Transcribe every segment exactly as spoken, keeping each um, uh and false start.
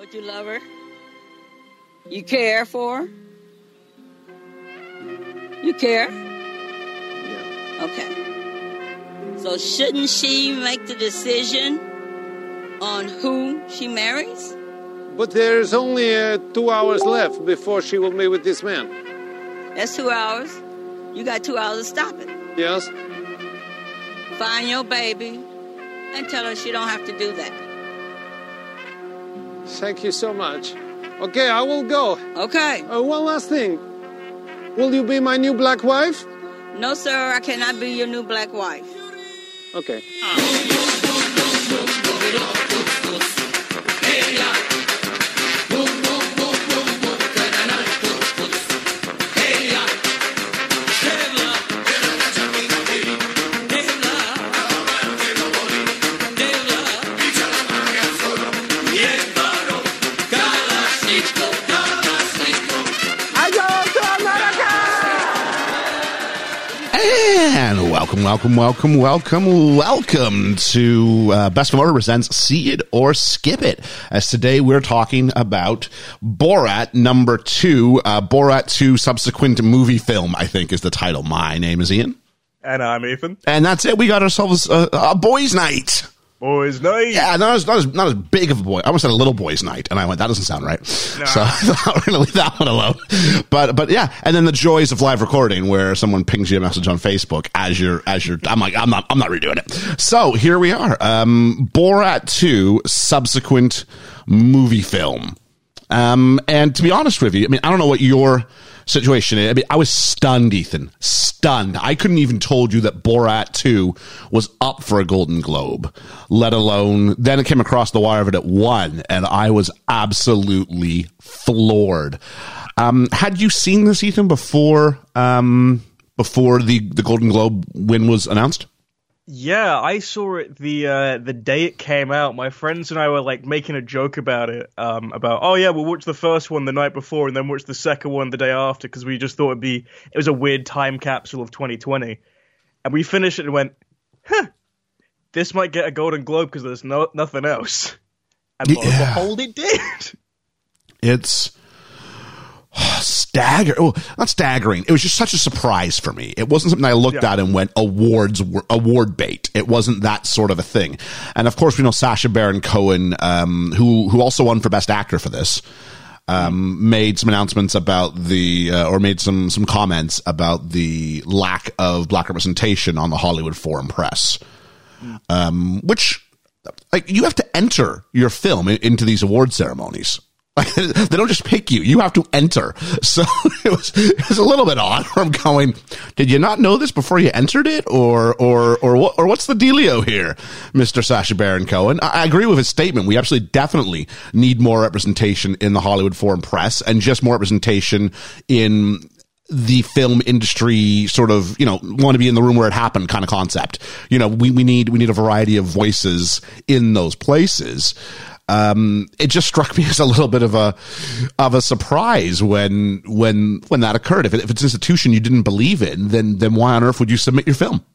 Would you love her? You care for her? You care? Yeah. Okay. So shouldn't she make the decision on who she marries? But there's only uh, two hours left before she will be with this man. That's two hours. You got two hours to stop it. Yes. Find your baby and tell her she don't have to do that. Thank you so much. Okay, I will go. Okay. Uh, one last thing. Will you be my new black wife? No, sir, I cannot be your new black wife. Okay. Uh. Welcome, welcome, welcome, welcome, welcome to uh, Best of Order Presents See It or Skip It, as today we're talking about Borat number two, uh, Borat two subsequent movie film, I think is the title. My name is Ian. And I'm Ethan. And that's it. We got ourselves a, a boys' night. Boys' night. Yeah, not as, not as not as big of a boy. I almost said a little boys' night, and I went, that doesn't sound right. Nah. So I'm going to leave that one alone. But but yeah, and then the joys of live recording, where someone pings you a message on Facebook as you're as you're. I'm like, I'm not I'm not redoing it. So here we are. Um, Borat two subsequent movie film. Um, and to be honest with you, I mean, I don't know what your situation is. I mean, I was stunned, Ethan. Stunned. I couldn't even told you that Borat two was up for a Golden Globe, let alone then it came across the wire of it at one, and I was absolutely floored. Um, had you seen this, Ethan, before um, before the, the Golden Globe win was announced? Yeah, I saw it the uh, the day it came out. My friends and I were like making a joke about it, um, about oh yeah, we'll watch the first one the night before and then watch the second one the day after, because we just thought it'd be it was a weird time capsule of twenty twenty. And we finished it and went, huh, this might get a Golden Globe because there's no nothing else. And lo and yeah. behold, it did. It's. Oh, stagger oh, not staggering. It was just such a surprise for me. It wasn't something I looked yeah. at and went awards award bait. It wasn't that sort of a thing. And of course we know Sacha Baron Cohen, um, who who also won for Best Actor for this, um, made some announcements about the uh, or made some some comments about the lack of black representation on the Hollywood Foreign Press, um, which like you have to enter your film into these award ceremonies. Like, they don't just pick you. You have to enter. So it was, it was a little bit odd. I'm going, did you not know this before you entered it? Or or or what, or what's the dealio here, Mister Sacha Baron Cohen? I, I agree with his statement. We absolutely definitely need more representation in the Hollywood Foreign Press, and just more representation in the film industry, sort of, you know, want to be in the room where it happened kind of concept. You know, we, we need we need a variety of voices in those places. Um, it just struck me as a little bit of a of a surprise when when when that occurred. If, it, if it's an institution you didn't believe in, then then why on earth would you submit your film?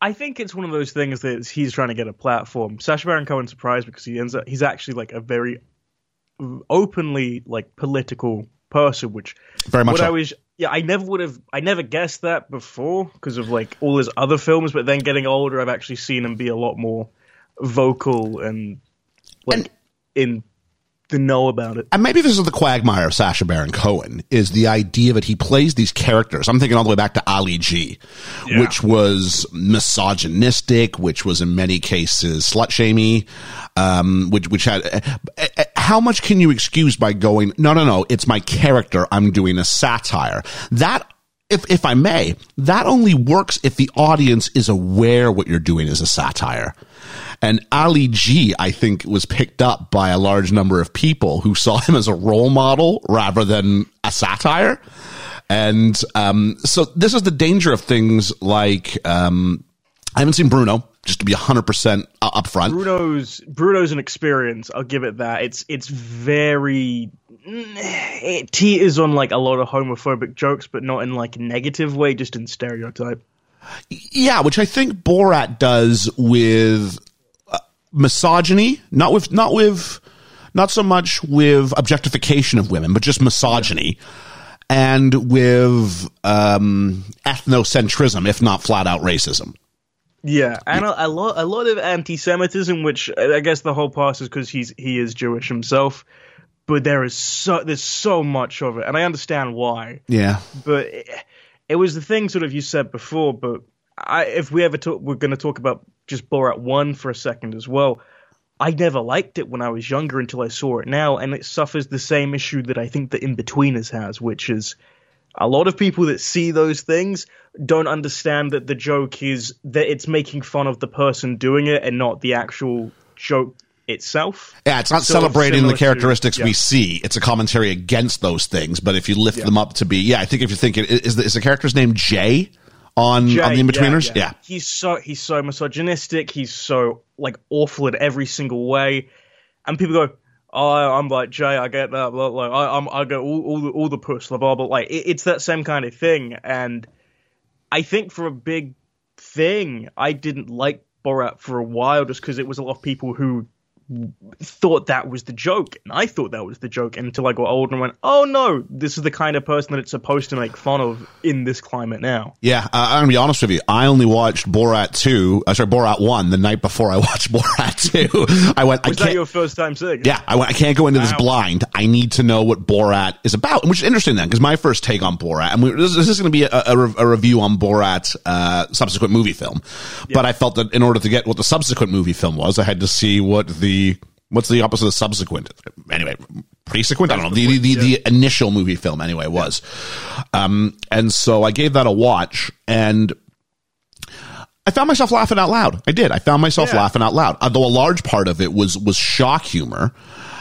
I think it's one of those things that he's trying to get a platform. Sacha Baron Cohen surprised because he ends up he's actually like a very openly like political person, which very much. What so. I was, yeah, I never would have. I never guessed that before because of like all his other films. But then getting older, I've actually seen him be a lot more vocal and like and, in the know about it. And maybe this is the quagmire of Sacha Baron Cohen, is the idea that he plays these characters. I'm thinking all the way back to Ali G, yeah. which was misogynistic, which was in many cases slut-shamey, um, which which had uh, uh, how much can you excuse by going, no, no, no, it's my character, I'm doing a satire. That If if I may, that only works if the audience is aware what you're doing is a satire. And Ali G, I think, was picked up by a large number of people who saw him as a role model rather than a satire. And um, so this is the danger of things like um, I haven't seen Bruno, just to be one hundred percent upfront. Bruno's Bruno's an experience. I'll give it that. It's it's very. It teeters on like a lot of homophobic jokes, but not in like a negative way, just in stereotype. Yeah, which I think Borat does with uh, misogyny, not with not with not so much with objectification of women, but just misogyny, and with um, ethnocentrism, if not flat-out racism. Yeah, and a, a lot, a lot of anti-Semitism, which I guess the whole past is because he's he is Jewish himself. But there is so there's so much of it, and I understand why. Yeah, but it, it was the thing sort of you said before. But I, if we ever talk, we're going to talk about just Borat one for a second as well. I never liked it when I was younger until I saw it now, and it suffers the same issue that I think the Inbetweeners has, which is a lot of people that see those things don't understand that the joke is that it's making fun of the person doing it and not the actual joke itself. Yeah, it's not celebrating the characteristics to, yeah. we see. It's a commentary against those things. But if you lift yeah. them up to be, yeah, I think if you think it is, is the character's name Jay on Jay, on the Inbetweeners? Yeah, yeah. yeah, he's so he's so misogynistic. He's so like awful in every single way, and people go, "Oh, I'm like Jay. I get that. Like I, I'm I get all all the, all the push, blah blah blah." Like it, it's that same kind of thing, and I think for a big thing, I didn't like Borat for a while just because it was a lot of people who thought that was the joke, and I thought that was the joke until I got older and went, oh no, this is the kind of person that it's supposed to make fun of in this climate now. Yeah, uh, I'm gonna be honest with you, I only watched Borat two, uh, sorry, Borat one the night before I watched Borat two. I went, was I that can't, your first time seeing? Yeah, I went, I can't go into wow. this blind, I need to know what Borat is about, which is interesting then, because my first take on Borat, and we, this, this is going to be a, a, a review on Borat's uh, subsequent movie film, yeah. but I felt that in order to get what the subsequent movie film was, I had to see what the what's the opposite of subsequent? Anyway, pre-sequent? I don't know. The, the, the, the initial movie film, anyway, was. Um, and so I gave that a watch, and I found myself laughing out loud. I did. I found myself yeah. laughing out loud, although a large part of it was was shock humor.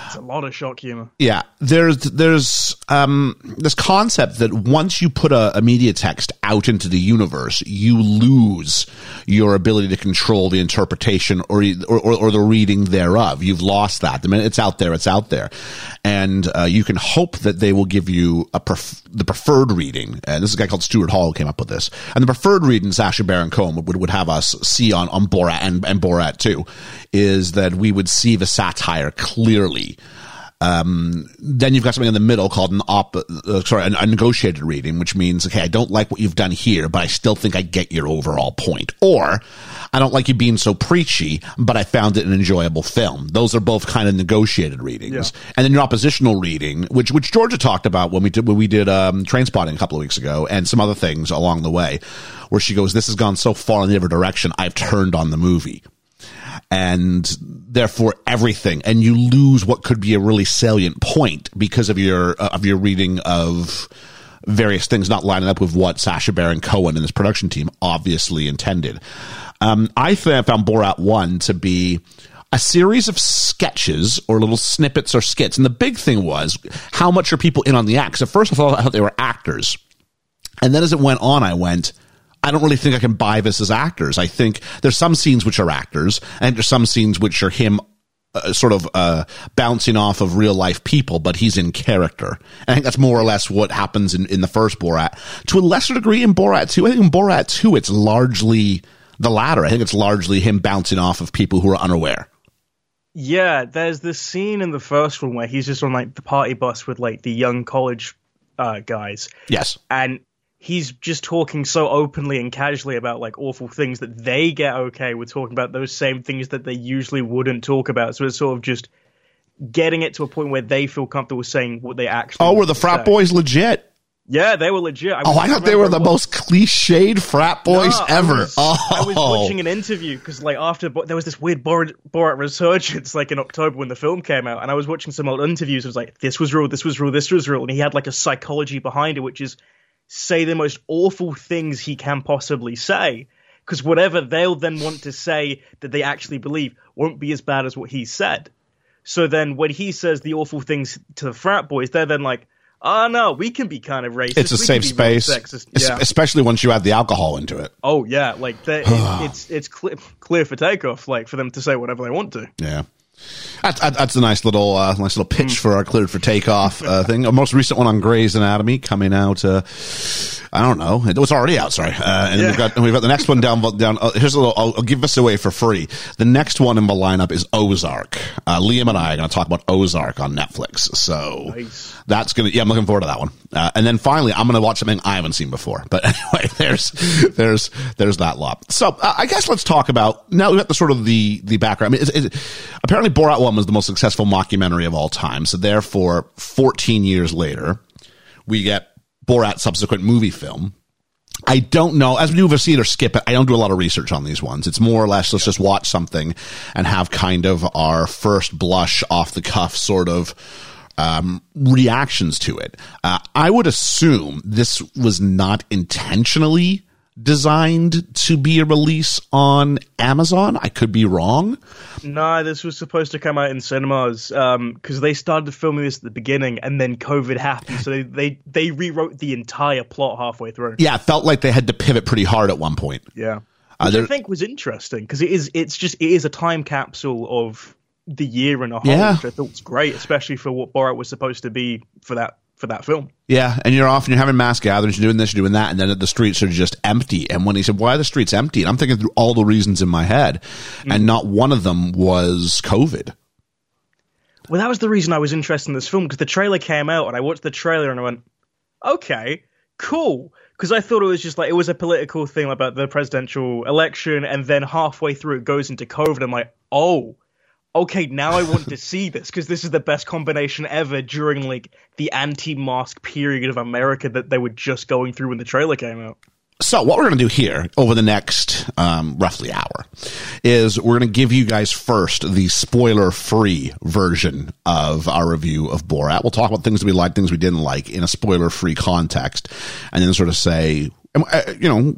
It's a lot of shock humor. Yeah. There's there's um, this concept that once you put a, a media text out into the universe, you lose your ability to control the interpretation or or, or the reading thereof. You've lost that. The minute it's out there, it's out there. And uh, you can hope that they will give you a pref- the preferred reading. And this is a guy called Stuart Hall who came up with this. And the preferred reading Sacha Baron Cohen would, would have us see on, on Borat and, and Borat too, is that we would see the satire clearly. Um, then you've got something in the middle called an op, uh, sorry, an, a negotiated reading, which means, okay, I don't like what you've done here, but I still think I get your overall point. Or I don't like you being so preachy, but I found it an enjoyable film. Those are both kind of negotiated readings. Yeah. And then your oppositional reading, which, which Georgia talked about when we did, when we did, um, Trainspotting a couple of weeks ago and some other things along the way where she goes, this has gone so far in the other direction. I've turned on the movie. And therefore everything, and you lose what could be a really salient point because of your uh, of your reading of various things not lining up with what Sacha Baron Cohen and his production team obviously intended. Um, I found Borat one to be a series of sketches or little snippets or skits, and the big thing was how much are people in on the act. At first I thought they were actors, and then as it went on, I went, I don't really think I can buy this as actors. I think there's some scenes which are actors, and there's some scenes which are him uh, sort of uh, bouncing off of real life people, but he's in character. And I think that's more or less what happens in, in the first Borat. To a lesser degree in Borat two, I think in Borat two, it's largely the latter. I think it's largely him bouncing off of people who are unaware. Yeah, there's this scene in the first one where he's just on like the party bus with like the young college uh, guys. Yes. And he's just talking so openly and casually about like awful things that they get okay with talking about those same things that they usually wouldn't talk about. So it's sort of just getting it to a point where they feel comfortable saying what they actually. Oh, were the frat boys legit? Yeah, they were legit. I oh, I thought they were the most cliched frat boys no, ever. I was, oh. I was watching an interview because like after there was this weird Borat, Borat resurgence like in October when the film came out, and I was watching some old interviews. It was like, this was real, this was real, this was real. And he had like a psychology behind it, which is, say the most awful things he can possibly say, because whatever they'll then want to say that they actually believe won't be as bad as what he said. So then when he says the awful things to the frat boys, they're then like, oh, no, we can be kind of racist. It's a we safe space, yeah. especially once you add the alcohol into it. Oh, yeah. Like that, it, it's it's clear, clear for takeoff, like for them to say whatever they want to. Yeah. That's, that's a nice little uh, nice little pitch for our Cleared for Takeoff uh, thing. Our most recent one on Grey's Anatomy coming out. Uh, I don't know. It was already out. Sorry, uh, and yeah. we've got and we've got the next one down down. Uh, here's a little. I'll, I'll give this away for free. The next one in the lineup is Ozark. Uh, Liam and I are going to talk about Ozark on Netflix. So nice. That's gonna. Yeah, I'm looking forward to that one. Uh, and then finally, I'm going to watch something I haven't seen before. But anyway, there's there's there's that lot. So uh, I guess let's talk about now. We've got the sort of the the background. I mean, it's, it's, apparently Borat One was the most successful mockumentary of all time. So therefore, fourteen years later, we get Borat's subsequent movie film. I don't know. As we do, either see it or skip it. I don't do a lot of research on these ones. It's more or less, let's just watch something and have kind of our first blush off the cuff sort of um, reactions to it. Uh, I would assume this was not intentionally designed to be a release on Amazon. I could be wrong. No, this was supposed to come out in cinemas um because they started filming this at the beginning and then COVID happened, so they, they they rewrote the entire plot halfway through. Yeah, it felt like they had to pivot pretty hard at one point. Yeah, uh, which I think was interesting because it is it's just it is a time capsule of the year and a half, yeah. Which I thought was great, especially for what Borat was supposed to be for that for that film. Yeah, and you're off and you're having mass gatherings, you're doing this, you're doing that, and then the streets are just empty. And when he said, why are the streets empty? And I'm thinking through all the reasons in my head, mm. and not one of them was COVID. Well, that was the reason I was interested in this film, because the trailer came out, and I watched the trailer, and I went, okay, cool. Because I thought it was just like, it was a political thing about the presidential election, and then halfway through it goes into COVID. I'm like, oh, okay, now I want to see this because this is the best combination ever during like the anti-mask period of America that they were just going through when the trailer came out. So what we're going to do here over the next um, roughly hour is we're going to give you guys first the spoiler-free version of our review of Borat. We'll talk about things that we liked, things we didn't like in a spoiler-free context, and then sort of say, you know,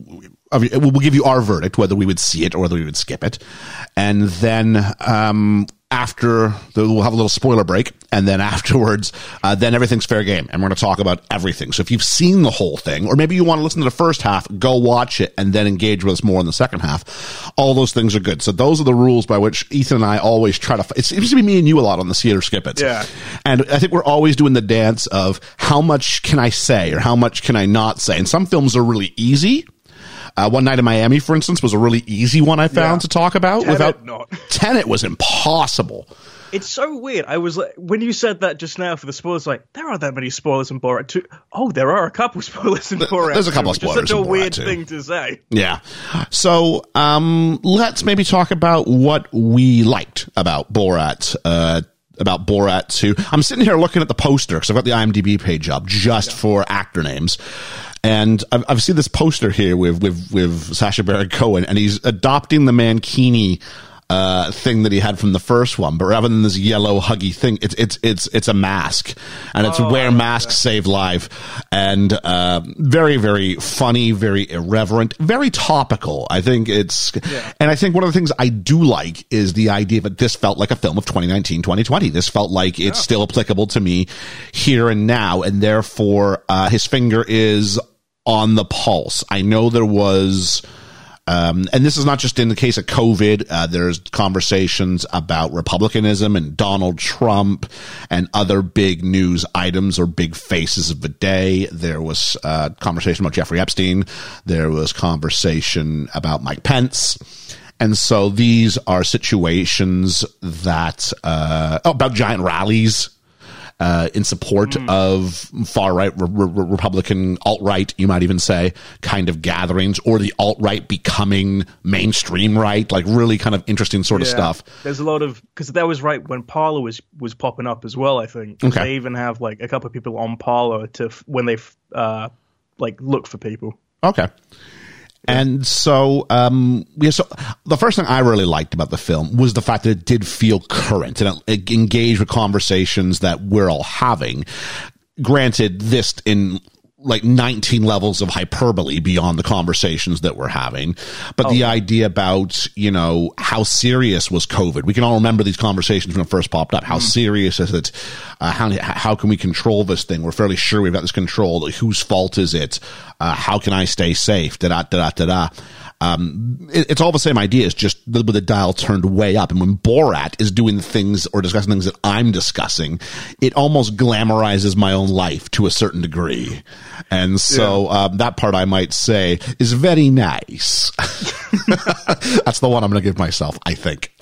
we'll give you our verdict, whether we would see it or whether we would skip it. And then um, after, the, we'll have a little spoiler break. And then afterwards, uh, then everything's fair game. And we're going to talk about everything. So if you've seen the whole thing, or maybe you want to listen to the first half, go watch it and then engage with us more in the second half. All those things are good. So those are the rules by which Ethan and I always try to, it seems to be me and you a lot on the see it or skip it. Yeah. And I think we're always doing the dance of how much can I say or how much can I not say? And some films are really easy. Uh, One Night in Miami, for instance, was a really easy one I found yeah. to talk about. Tenet, without not. Tenet was impossible. It's so weird. I was like, when you said that just now for the spoilers, like there are that many spoilers in Borat two. Oh, there are a couple spoilers in Borat. There's a couple of spoilers. It's such a weird thing to say. Yeah. So um, let's maybe talk about what we liked about Borat. Uh, about Borat two. I'm sitting here looking at the poster because I've got the IMDb page up just yeah. for actor names. And I've, I've seen this poster here with, with, with Sacha Baron Cohen, and he's adopting the mankini, uh, thing that he had from the first one, but rather than this yellow huggy thing, it's, it's, it's, it's a mask, and it's oh, wear mask, that. Save life. And, uh, very, very funny, very irreverent, very topical. I think it's, yeah. and I think one of the things I do like is the idea that this felt like a film of twenty nineteen, twenty twenty. This felt like it's yeah. still applicable to me here and now. And therefore, uh, his finger is on the pulse. I know there was, um, and this is not just in the case of COVID, uh, there's conversations about republicanism and Donald Trump and other big news items or big faces of the day. There was uh conversation about Jeffrey Epstein. There was conversation about Mike Pence. And so these are situations that, uh, oh, about giant rallies. Uh, in support mm. of far-right, re- re- Republican, alt-right, you might even say, kind of gatherings, or the alt-right becoming mainstream right, like really kind of interesting sort yeah. of stuff. There's a lot of, because that was right when Parler was, was popping up as well, I think. Okay. They even have like a couple of people on Parler to when they uh, like look for people. Okay. And so, um, yeah, so the first thing I really liked about the film was the fact that it did feel current and it engaged with conversations that we're all having. Granted, this in like nineteen levels of hyperbole beyond the conversations that we're having. But oh. the idea about, you know, how serious was COVID? We can all remember these conversations when it first popped up. How mm. serious is it? Uh, how, how can we control this thing? We're fairly sure we've got this controlled. Whose fault is it? Uh, how can I stay safe? Da da da da da. Um, it, it's all the same idea. It's just with the, the dial turned way up. And when Borat is doing things or discussing things that I'm discussing, it almost glamorizes my own life to a certain degree. And so yeah. um, that part I might say is very nice. That's the one I'm going to give myself, I think.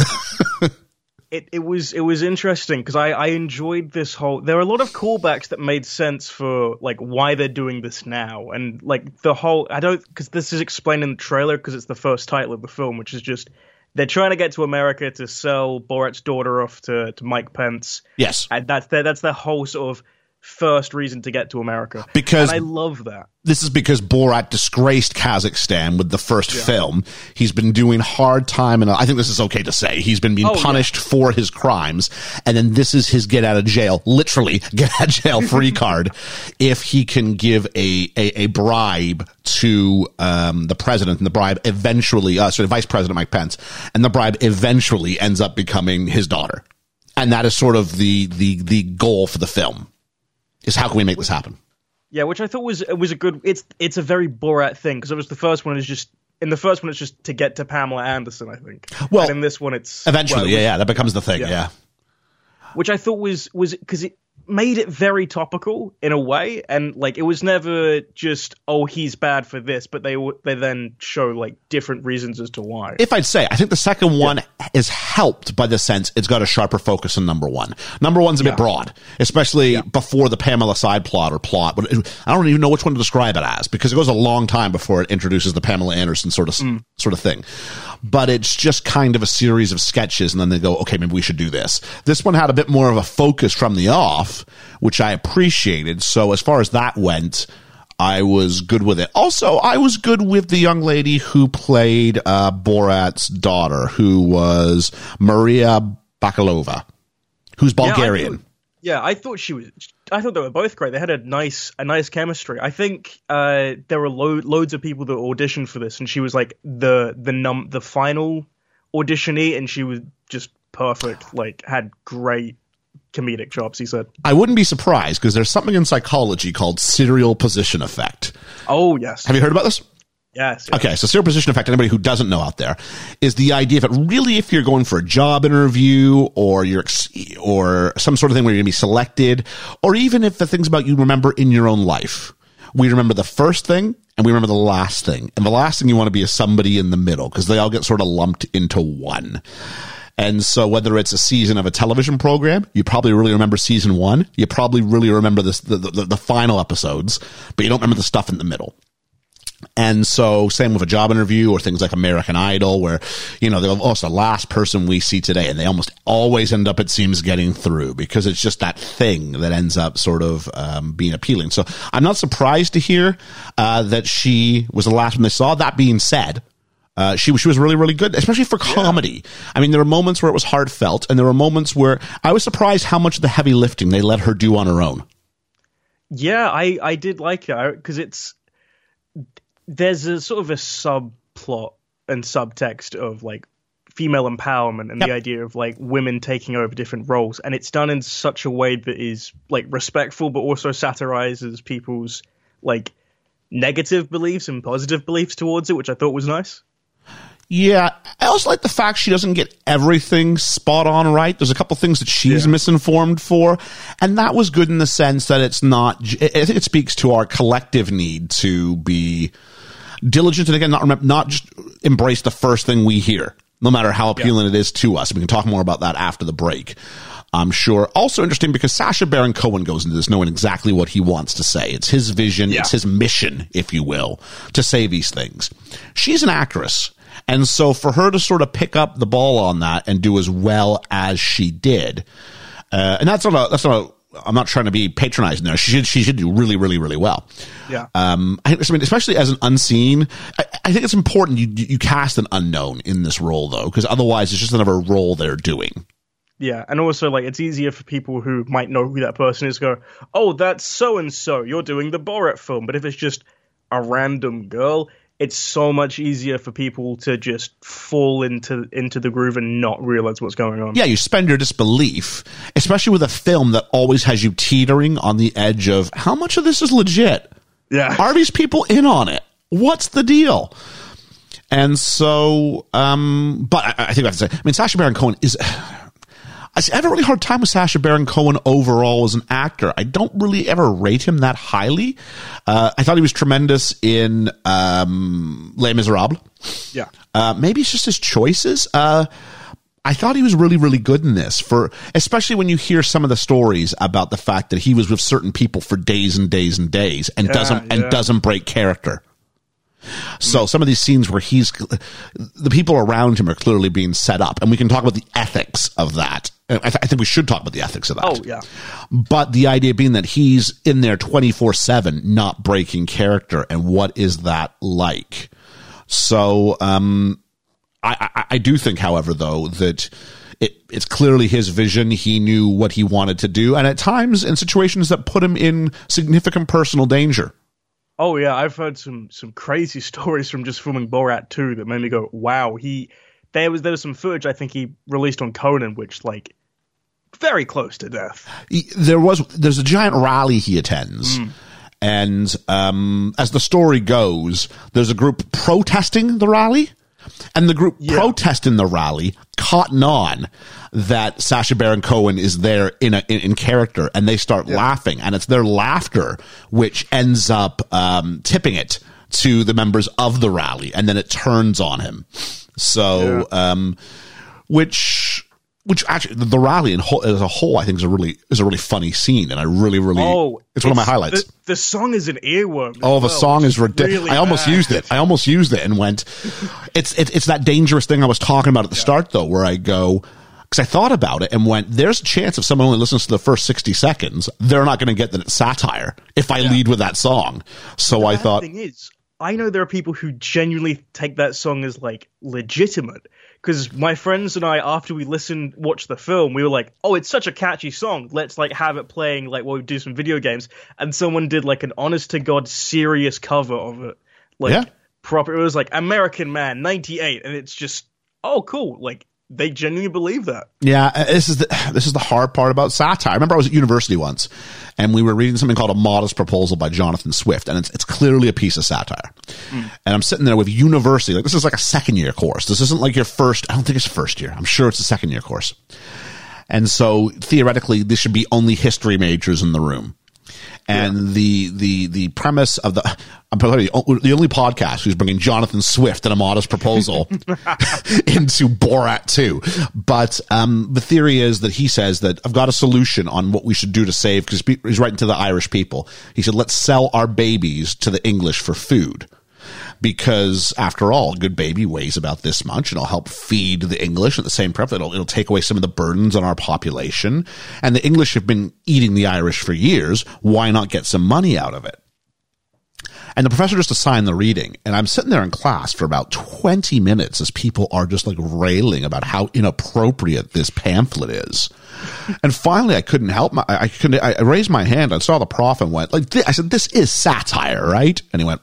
It it was it was interesting because I, I enjoyed this whole. There are a lot of callbacks that made sense for like why they're doing this now, and like the whole I don't because this is explained in the trailer because it's the first title of the film, which is just they're trying to get to America to sell Borat's daughter off to, to Mike Pence. Yes, and that's their, that's their whole sort of first reason to get to America. Because and I love that. This is because Borat disgraced Kazakhstan with the first yeah. film. He's been doing hard time, and I think this is okay to say. He's been being oh, punished yeah. for his crimes, and then this is his get out of jail, literally get out of jail free card, if he can give a a, a bribe to um, the president, and the bribe eventually, uh, sorry, Vice President Mike Pence, and the bribe eventually ends up becoming his daughter. And that is sort of the the the goal for the film. Is how can we make this happen? Yeah, which I thought was was a good. It's it's a very Borat thing because it was the first one is just in the first one it's just to get to Pamela Anderson, I think. Well, and in this one it's eventually, well, yeah, yeah, that becomes the thing, yeah. yeah. Which I thought was was because it made it very topical in a way, and like it was never just oh he's bad for this, but they they then show like different reasons as to why. If I'd say, I think the second one yeah. is helped by the sense it's got a sharper focus on number one. Number one's a yeah. bit broad, especially yeah. before the Pamela side plot or plot. I don't even know which one to describe it as because it goes a long time before it introduces the Pamela Anderson sort of mm. sort of thing. But it's just kind of a series of sketches, and then they go, okay, maybe we should do this. This one had a bit more of a focus from the off, which I appreciated. So as far as that went, I was good with it. Also, I was good with the young lady who played uh, Borat's daughter, who was Maria Bakalova, who's Bulgarian. Yeah, I thought, yeah, I thought she was. I thought they were both great. They had a nice, a nice chemistry. I think uh, there were lo- loads of people that auditioned for this, and she was like the the num the final auditionee, and she was just perfect. Like had great comedic chops, he said. I wouldn't be surprised because there's something in psychology called serial position effect. Oh, yes. Have you heard about this? Yes, yes. Okay, so serial position effect, anybody who doesn't know out there, is the idea that really if you're going for a job interview or you're or some sort of thing where you're going to be selected, or even if the things about you remember in your own life, we remember the first thing and we remember the last thing. And the last thing you want to be is somebody in the middle because they all get sort of lumped into one. And so whether it's a season of a television program, you probably really remember season one. You probably really remember this, the, the, the final episodes, but you don't remember the stuff in the middle. And so same with a job interview or things like American Idol where, you know, they're also the last person we see today. And they almost always end up, it seems, getting through because it's just that thing that ends up sort of um, being appealing. So I'm not surprised to hear uh, that she was the last one they saw. That being said, Uh, she, she was really, really good, especially for comedy. Yeah. I mean, there were moments where it was heartfelt, and there were moments where I was surprised how much of the heavy lifting they let her do on her own. Yeah, I, I did like that because it's there's a sort of a subplot and subtext of like female empowerment and yep. the idea of like women taking over different roles, and it's done in such a way that is like respectful but also satirizes people's like negative beliefs and positive beliefs towards it, which I thought was nice. Yeah, I also like the fact she doesn't get everything spot on right. There's a couple things that she's yeah. misinformed for, and that was good in the sense that it's not – I think it speaks to our collective need to be diligent and, again, not, not just embrace the first thing we hear, no matter how appealing yeah. it is to us. We can talk more about that after the break, I'm sure. Also interesting because Sacha Baron Cohen goes into this knowing exactly what he wants to say. It's his vision. Yeah. It's his mission, if you will, to say these things. She's an actress, and so for her to sort of pick up the ball on that and do as well as she did, uh, and that's not a, that's not a, I'm not trying to be patronizing there. She should, she should do really, really, really well. Yeah. Um, I mean, especially as an unseen, I, I think it's important you you cast an unknown in this role though, because otherwise it's just another role they're doing. Yeah, and also, like, it's easier for people who might know who that person is to go, oh, that's so-and-so, you're doing the Borat film. But if it's just a random girl, it's so much easier for people to just fall into into the groove and not realize what's going on. Yeah, you spend your disbelief, especially with a film that always has you teetering on the edge of, how much of this is legit? Yeah. Are these people in on it? What's the deal? And so, um, but I, I think I have to say, I mean, Sacha Baron Cohen is, I have a really hard time with Sacha Baron Cohen overall as an actor. I don't really ever rate him that highly. Uh, I thought he was tremendous in um, Les Miserables. Yeah. Uh, maybe it's just his choices. Uh, I thought he was really, really good in this, for especially when you hear some of the stories about the fact that he was with certain people for days and days and days and yeah, doesn't yeah. and doesn't break character. So some of these scenes where he's, the people around him are clearly being set up, and we can talk about the ethics of that. I, th- I think we should talk about the ethics of that. Oh yeah. But the idea being that he's in there twenty-four seven, not breaking character. And what is that like? So, um, I, I, I do think, however, though, that it, it's clearly his vision. He knew what he wanted to do. And at times in situations that put him in significant personal danger. Oh yeah, I've heard some some crazy stories from just filming Borat two that made me go, "Wow!" He there was there was some footage I think he released on Conan, which like very close to death. There was there's a giant rally he attends, mm. and um, as the story goes, there's a group protesting the rally, and the group yeah. protesting the rally cotton on that Sacha Baron Cohen is there in a, in, in character, and they start yeah. laughing, and it's their laughter which ends up um, tipping it to the members of the rally, and then it turns on him. So, yeah. um, which which actually the rally in whole, as a whole, I think is a really is a really funny scene, and I really really oh, it's, it's one of my highlights. The, the song is an earworm. Oh, the well, song is ridiculous. Really I almost bad. used it. I almost used it and went. It's it, it's that dangerous thing I was talking about at the yeah. start, though, where I go. Because I thought about it and went, there's a chance if someone only listens to the first sixty seconds, they're not going to get that it's satire if I yeah. lead with that song. So I thought... The thing is, I know there are people who genuinely take that song as, like, legitimate. Because my friends and I, after we listened, watched the film, we were like, oh, it's such a catchy song. Let's, like, have it playing, like, while we do some video games. And someone did, like, an honest-to-God serious cover of it. Like, yeah. proper. It was, like, American Man, ninety-eight. And it's just, oh, cool. Like, they genuinely believe that. Yeah, this is the this is the hard part about satire. I remember I was at university once, and we were reading something called A Modest Proposal by Jonathan Swift, and it's it's clearly a piece of satire. Mm. And I'm sitting there with university, like this is like a second year course. This isn't like your first. I don't think it's first year. I'm sure it's a second year course. And so theoretically, this should be only history majors in the room. And yeah. the the the premise of the I'm probably the only podcast who's bringing Jonathan Swift and A Modest Proposal into Borat two. But um, the theory is that he says that I've got a solution on what we should do to save, because he's writing to the Irish people. He said, let's sell our babies to the English for food, because after all, a good baby weighs about this much, and it'll help feed the English at the same time. It'll, it'll take away some of the burdens on our population, and the English have been eating the Irish for years. Why not get some money out of it? And the professor just assigned the reading, and I'm sitting there in class for about twenty minutes as people are just like railing about how inappropriate this pamphlet is. And finally, I couldn't help my, I couldn't, I raised my hand. I saw the prof and went like, I said, this is satire, right? And he went,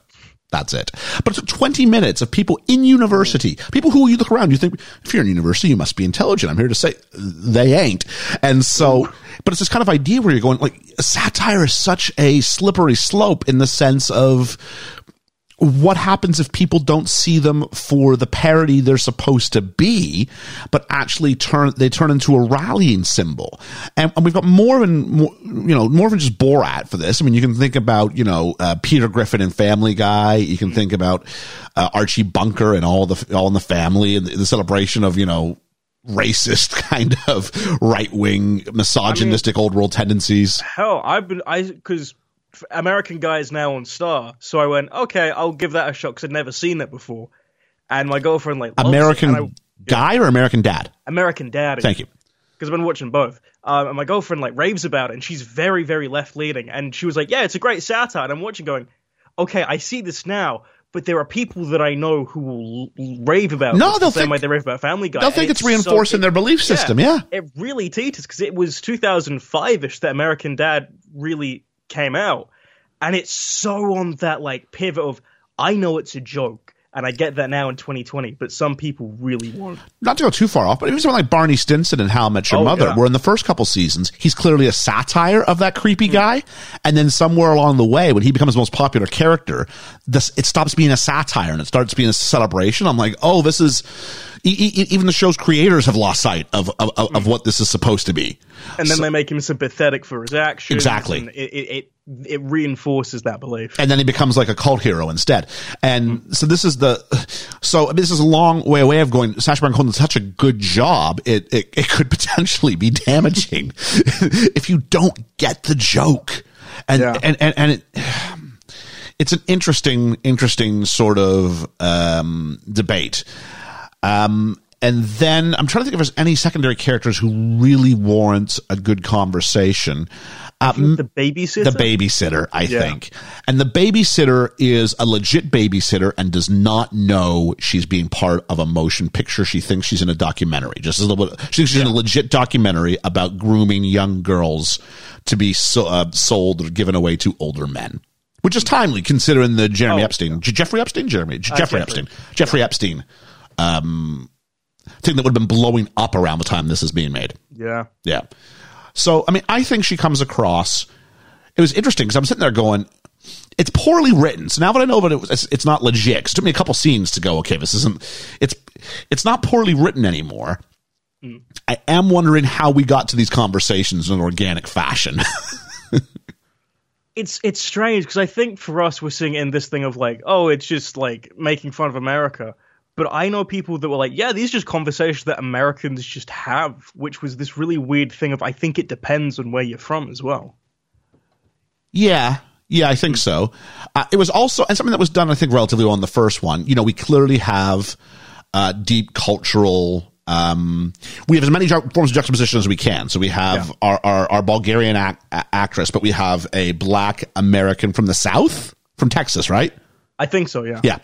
that's it. But it took twenty minutes of people in university, people who you look around, you think, if you're in university, you must be intelligent. I'm here to say they ain't. And so, but it's this kind of idea where you're going, like, satire is such a slippery slope in the sense of what happens if people don't see them for the parody they're supposed to be, but actually turn, they turn into a rallying symbol. And, and we've got more than, more, you know, more than just Borat for this. I mean, you can think about, you know, uh, Peter Griffin and Family Guy. You can think about, uh, Archie Bunker and all the, all in the family and the, the celebration of, you know, racist kind of right wing misogynistic I mean, old world tendencies. Hell, I've been, I, cause, American Guy is now on Star, so I went, okay, I'll give that a shot because I'd never seen that before. And my girlfriend like loves American it, I, Guy yeah. or American Dad? American Dad. Thank you. Because I've been watching both. Um, and my girlfriend like raves about it, and she's very, very left-leaning. And she was like, yeah, it's a great satire. And I'm watching going, okay, I see this now, but there are people that I know who will rave about no, it the same think, way they rave about Family Guy. They'll think it's, it's reinforcing so, it, their belief system, yeah. yeah. It really teeters, because it was two thousand five-ish that American Dad really came out, and it's so on that like pivot of I know it's a joke And I get that now in twenty twenty, but some people really won't. Not to go too far off, but even someone like Barney Stinson and How I Met Your oh, Mother, yeah. where in the first couple seasons, he's clearly a satire of that creepy mm. guy. And then somewhere along the way, when he becomes the most popular character, this, it stops being a satire and it starts being a celebration. I'm like, oh, this is... E- e- even the show's creators have lost sight of, of, of, mm. of what this is supposed to be. And then so, they make him sympathetic for his actions. Exactly. And it... it, it it reinforces that belief. And then he becomes like a cult hero instead. And mm-hmm. so this is the, so this is a long way away of going, Sacha Baron Cohen did such a good job. It, it, it could potentially be damaging if you don't get the joke. And, yeah. and, and, and it, it's an interesting, interesting sort of, um, debate. Um, And then I'm trying to think if there's any secondary characters who really warrant a good conversation. Um, the babysitter? The babysitter, I yeah. think. And the babysitter is a legit babysitter and does not know she's being part of a motion picture. She thinks she's in a documentary. Just as a little, She thinks she's yeah. in a legit documentary about grooming young girls to be so, uh, sold or given away to older men. Which is timely, considering the Jeremy oh, Epstein. Yeah. Jeffrey Epstein? Jeremy. Jeffrey, uh, Jeffrey. Epstein. Jeffrey yeah. Epstein. Um... thing that would have been blowing up around the time this is being made. Yeah. Yeah. So, I mean, I think she comes across, it was interesting because I'm sitting there going, it's poorly written. So now that I know that it was, it's, it's not legit, it took me a couple scenes to go, okay, this isn't, it's, it's not poorly written anymore. Mm. I am wondering how we got to these conversations in an organic fashion. It's it's strange because I think for us, we're seeing in this thing of like, oh, it's just like making fun of America. But I know people that were like, yeah, these are just conversations that Americans just have, which was this really weird thing of I think it depends on where you're from as well. Yeah, yeah, I think so. Uh, it was also – and something that was done, I think, relatively well in the first one. You know, we clearly have uh, deep cultural um, – we have as many ju- forms of juxtaposition as we can. So we have yeah. our, our, our Bulgarian act- actress, but we have a black American from the South, from Texas, right? I think so, yeah. Yeah.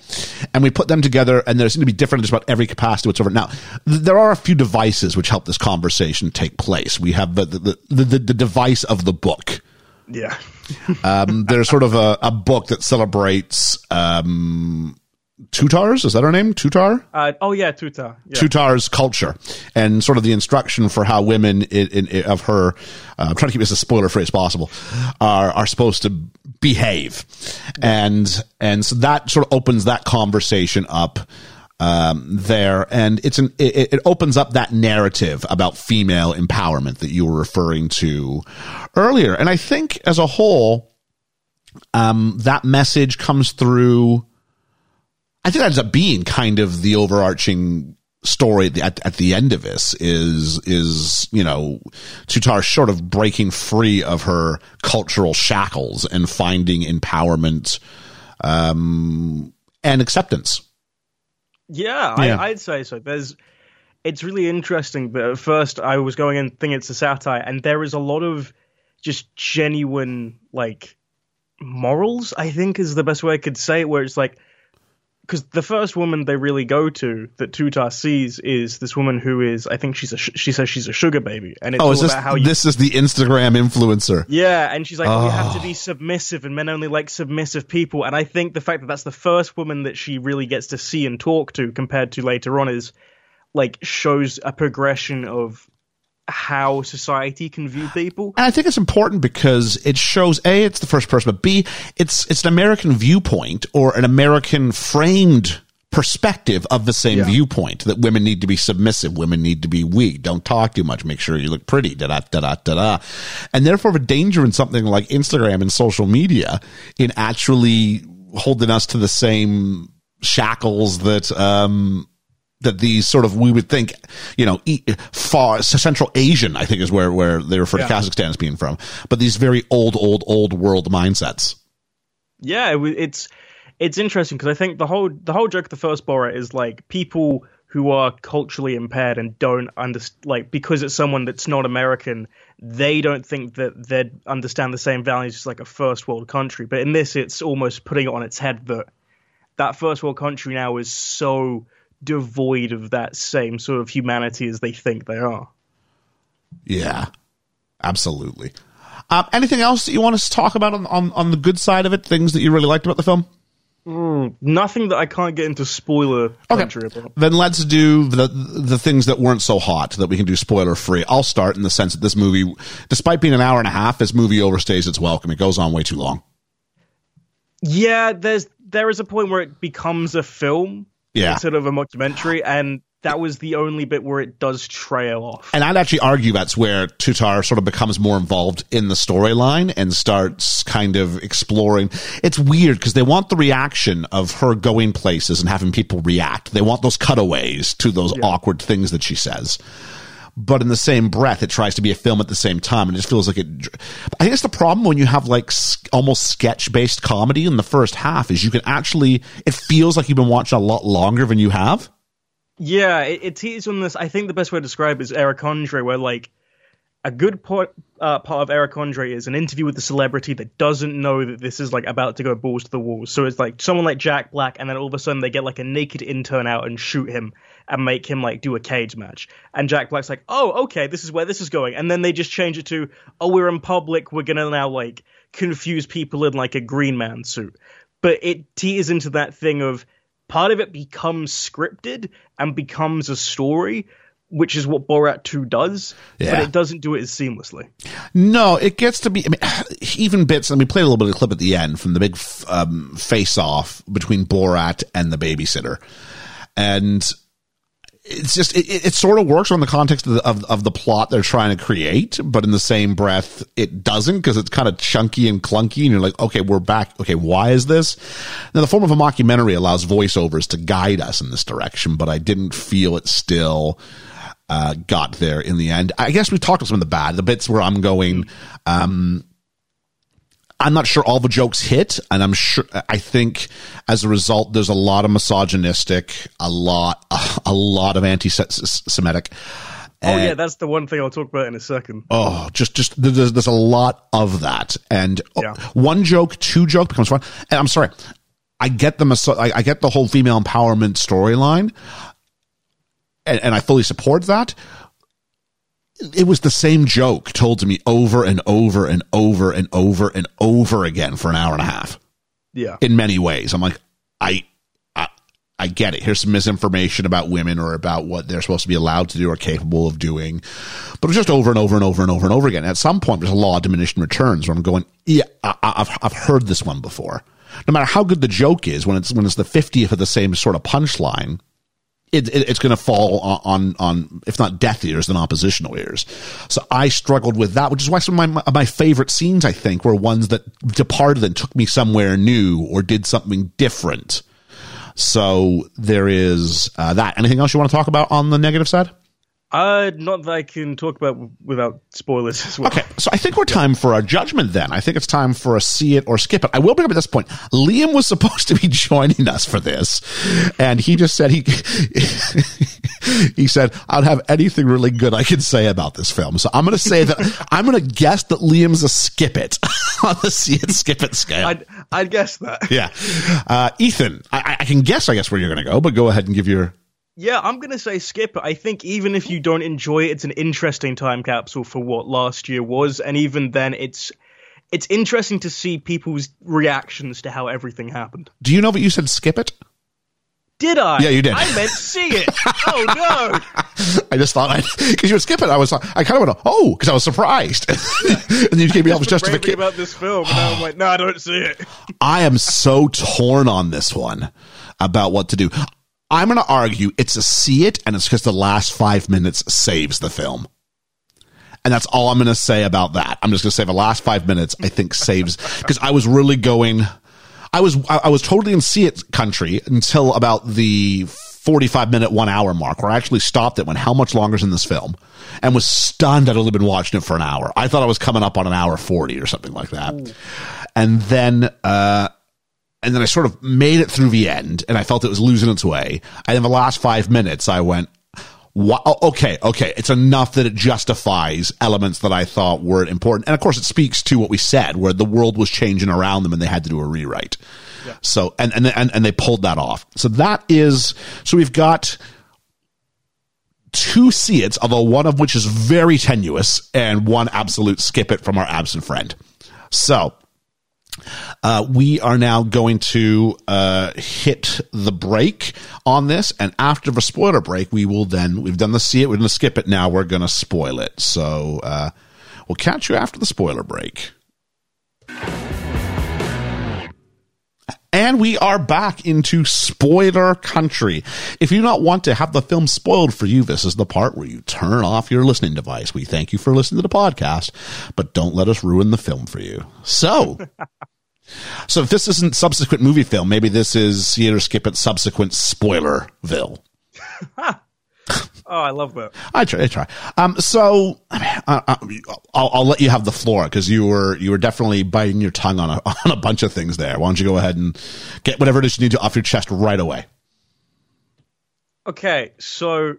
And we put them together, and there seem to be different just about every capacity whatsoever. Now, th- there are a few devices which help this conversation take place. We have the the, the, the, the device of the book. Yeah. um, there's sort of a, a book that celebrates um, Tutar's, is that her name? Tutar? Uh, oh, yeah, Tutar. Yeah. Tutar's culture, and sort of the instruction for how women in, in, in, of her, uh, I'm trying to keep this as spoiler-free as possible, are, are supposed to behave. And and so that sort of opens that conversation up um there, and it's an it, it opens up that narrative about female empowerment that you were referring to earlier. And I think as a whole um that message comes through. I think that ends up being kind of the overarching story at, at the end of this is, is, you know, Tutar sort of breaking free of her cultural shackles and finding empowerment, um, and acceptance. Yeah, yeah. I, I'd say so. There's, it's really interesting, but at first I was going in thinking it's a satire, and there is a lot of just genuine, like, morals, I think is the best way I could say it, where it's like, because the first woman they really go to that Tutar sees is this woman who is, I think she's a, sh- she says she's a sugar baby. And it's oh, all is this, about how you, this is the Instagram influencer. Yeah. And she's like, oh. you have to be submissive and men only like submissive people. And I think the fact that that's the first woman that she really gets to see and talk to compared to later on is like shows a progression of how society can view people. And I think it's important because it shows A, it's the first person, but B, it's it's an American viewpoint or an American framed perspective of the same yeah. viewpoint that women need to be submissive, women need to be weak, don't talk too much, make sure you look pretty, da da da da da. And therefore the danger in something like Instagram and social media in actually holding us to the same shackles that um that these sort of, we would think, you know, far Central Asian, I think is where, where they refer yeah. to Kazakhstan as being from, but these very old, old, old world mindsets. Yeah. It's, it's interesting. Cause I think the whole, the whole joke of the first Borat is like people who are culturally impaired and don't understand, like, because it's someone that's not American, they don't think that they'd understand the same values as like a first world country. But in this, it's almost putting it on its head that that first world country now is so devoid of that same sort of humanity as they think they are. Yeah, absolutely. Um, anything else that you want us to talk about on, on, on the good side of it? Things that you really liked about the film? Mm, nothing that I can't get into spoiler country okay. about. Then let's do the the things that weren't so hot that we can do spoiler free. I'll start in the sense that this movie, despite being an hour and a half, this movie overstays its welcome. It goes on way too long. Yeah, there's there is a point where it becomes a film yeah. instead of a documentary, and that was the only bit where it does trail off. And I'd actually argue that's where Tutar sort of becomes more involved in the storyline and starts kind of exploring. It's weird because they want the reaction of her going places and having people react. They want those cutaways to those yeah. awkward things that she says. But in the same breath, it tries to be a film at the same time. And it just feels like it. I think it's the problem when you have like almost sketch based comedy in the first half is you can actually, it feels like you've been watching a lot longer than you have. Yeah, it, it teases on this. I think the best way to describe it is Eric Andre, where like a good part, uh, part of Eric Andre is an interview with the celebrity that doesn't know that this is like about to go balls to the walls. So it's like someone like Jack Black, and then all of a sudden they get like a naked intern out and shoot him and make him like do a cage match. And Jack Black's like, oh, okay, this is where this is going. And then they just change it to, oh, we're in public. We're going to now like confuse people in like a green man suit. But it teases into that thing of, part of it becomes scripted and becomes a story, which is what Borat two does, yeah. but it doesn't do it as seamlessly. No, it gets to be, I mean, even bits, and we played a little bit of a clip at the end from the big um, face-off between Borat and the babysitter. And it's just, it, it sort of works on the context of the, of, of the plot they're trying to create, but in the same breath, it doesn't because it's kind of chunky and clunky, and you're like, okay, we're back. Okay, why is this? Now, the form of a mockumentary allows voiceovers to guide us in this direction, but I didn't feel it still uh, got there in the end. I guess we talked about some of the bad, the bits where I'm going, um, I'm not sure all the jokes hit, and I'm sure, I think as a result, there's a lot of misogynistic, a lot, a lot of anti-Semitic. And, oh yeah, that's the one thing I'll talk about in a second. Oh, just, just, there's, there's a lot of that. And yeah. oh, one joke, two joke becomes fun. And I'm sorry, I get the, miso- I, I get the whole female empowerment storyline, and, and I fully support that. It was the same joke told to me over and over and over and over and over again for an hour and a half. Yeah. In many ways. I'm like, I, I, I get it. Here's some misinformation about women or about what they're supposed to be allowed to do or capable of doing, but it was just over and over and over and over and over again. And at some point, there's a law of diminishing returns where I'm going, yeah, I, I've, I've heard this one before. No matter how good the joke is, when it's, when it's the fiftieth of the same sort of punchline, It, it, it's going to fall on, on, on, if not death ears, then oppositional ears. So I struggled with that, which is why some of my, my favorite scenes, I think, were ones that departed and took me somewhere new or did something different. So there is uh, that. Anything else you want to talk about on the negative side? Uh, not that I can talk about without spoilers as well. Okay, so I think we're time for our judgment then. I think it's time for a see it or skip it. I will bring up at this point, Liam was supposed to be joining us for this, and he just said, he he said, I don't have anything really good I can say about this film. So I'm going to say that, I'm going to guess that Liam's a skip it on the see it, skip it scale. I'd, I'd guess that. Yeah. Uh, Ethan, I, I can guess, I guess, where you're going to go, but go ahead and give your... Yeah, I'm going to say skip it. I think even if you don't enjoy it, it's an interesting time capsule for what last year was. And even then, it's it's interesting to see people's reactions to how everything happened. Do you know that you said skip it? Did I? Yeah, you did. I meant see it. Oh, no. I just thought, because you were skipping, I was, I kind of went, oh, because I was surprised. Yeah. And then you gave me all this justification about this film, and I'm like, no, I don't see it. I am so torn on this one about what to do. I'm going to argue it's a see it, and it's because the last five minutes saves the film. And that's all I'm going to say about that. I'm just going to say the last five minutes, I think, saves, because I was really going, I was, I was totally in see it country until about the forty-five minute, one hour mark, where I actually stopped it when how much longer is in this film, and was stunned. I'd only been watching it for an hour. I thought I was coming up on an hour forty or something like that. Ooh. And then, uh, And then I sort of made it through the end, and I felt it was losing its way. And in the last five minutes, I went, wow, okay, okay. It's enough that it justifies elements that I thought weren't important. And, of course, it speaks to what we said, where the world was changing around them, and they had to do a rewrite. Yeah. So and, and and and they pulled that off. So that is – so we've got – two see it's, although one of which is very tenuous, and one absolute skip it from our absent friend. So – Uh, we are now going to uh, hit the break on this, and after the spoiler break, we will then, we've done the see it, we're going to skip it now, we're going to spoil it. So uh, we'll catch you after the spoiler break. And we are back into spoiler country. If you do not want to have the film spoiled for you, this is the part where you turn off your listening device. We thank you for listening to the podcast, but don't let us ruin the film for you. So, so if this isn't subsequent movie film, maybe this is theater skip it subsequent spoilerville. Oh, I love that. I try. I try. Um, so I mean, I, I'll, I'll let you have the floor because you were you were definitely biting your tongue on a on a bunch of things there. Why don't you go ahead and get whatever it is you need to off your chest right away? Okay, so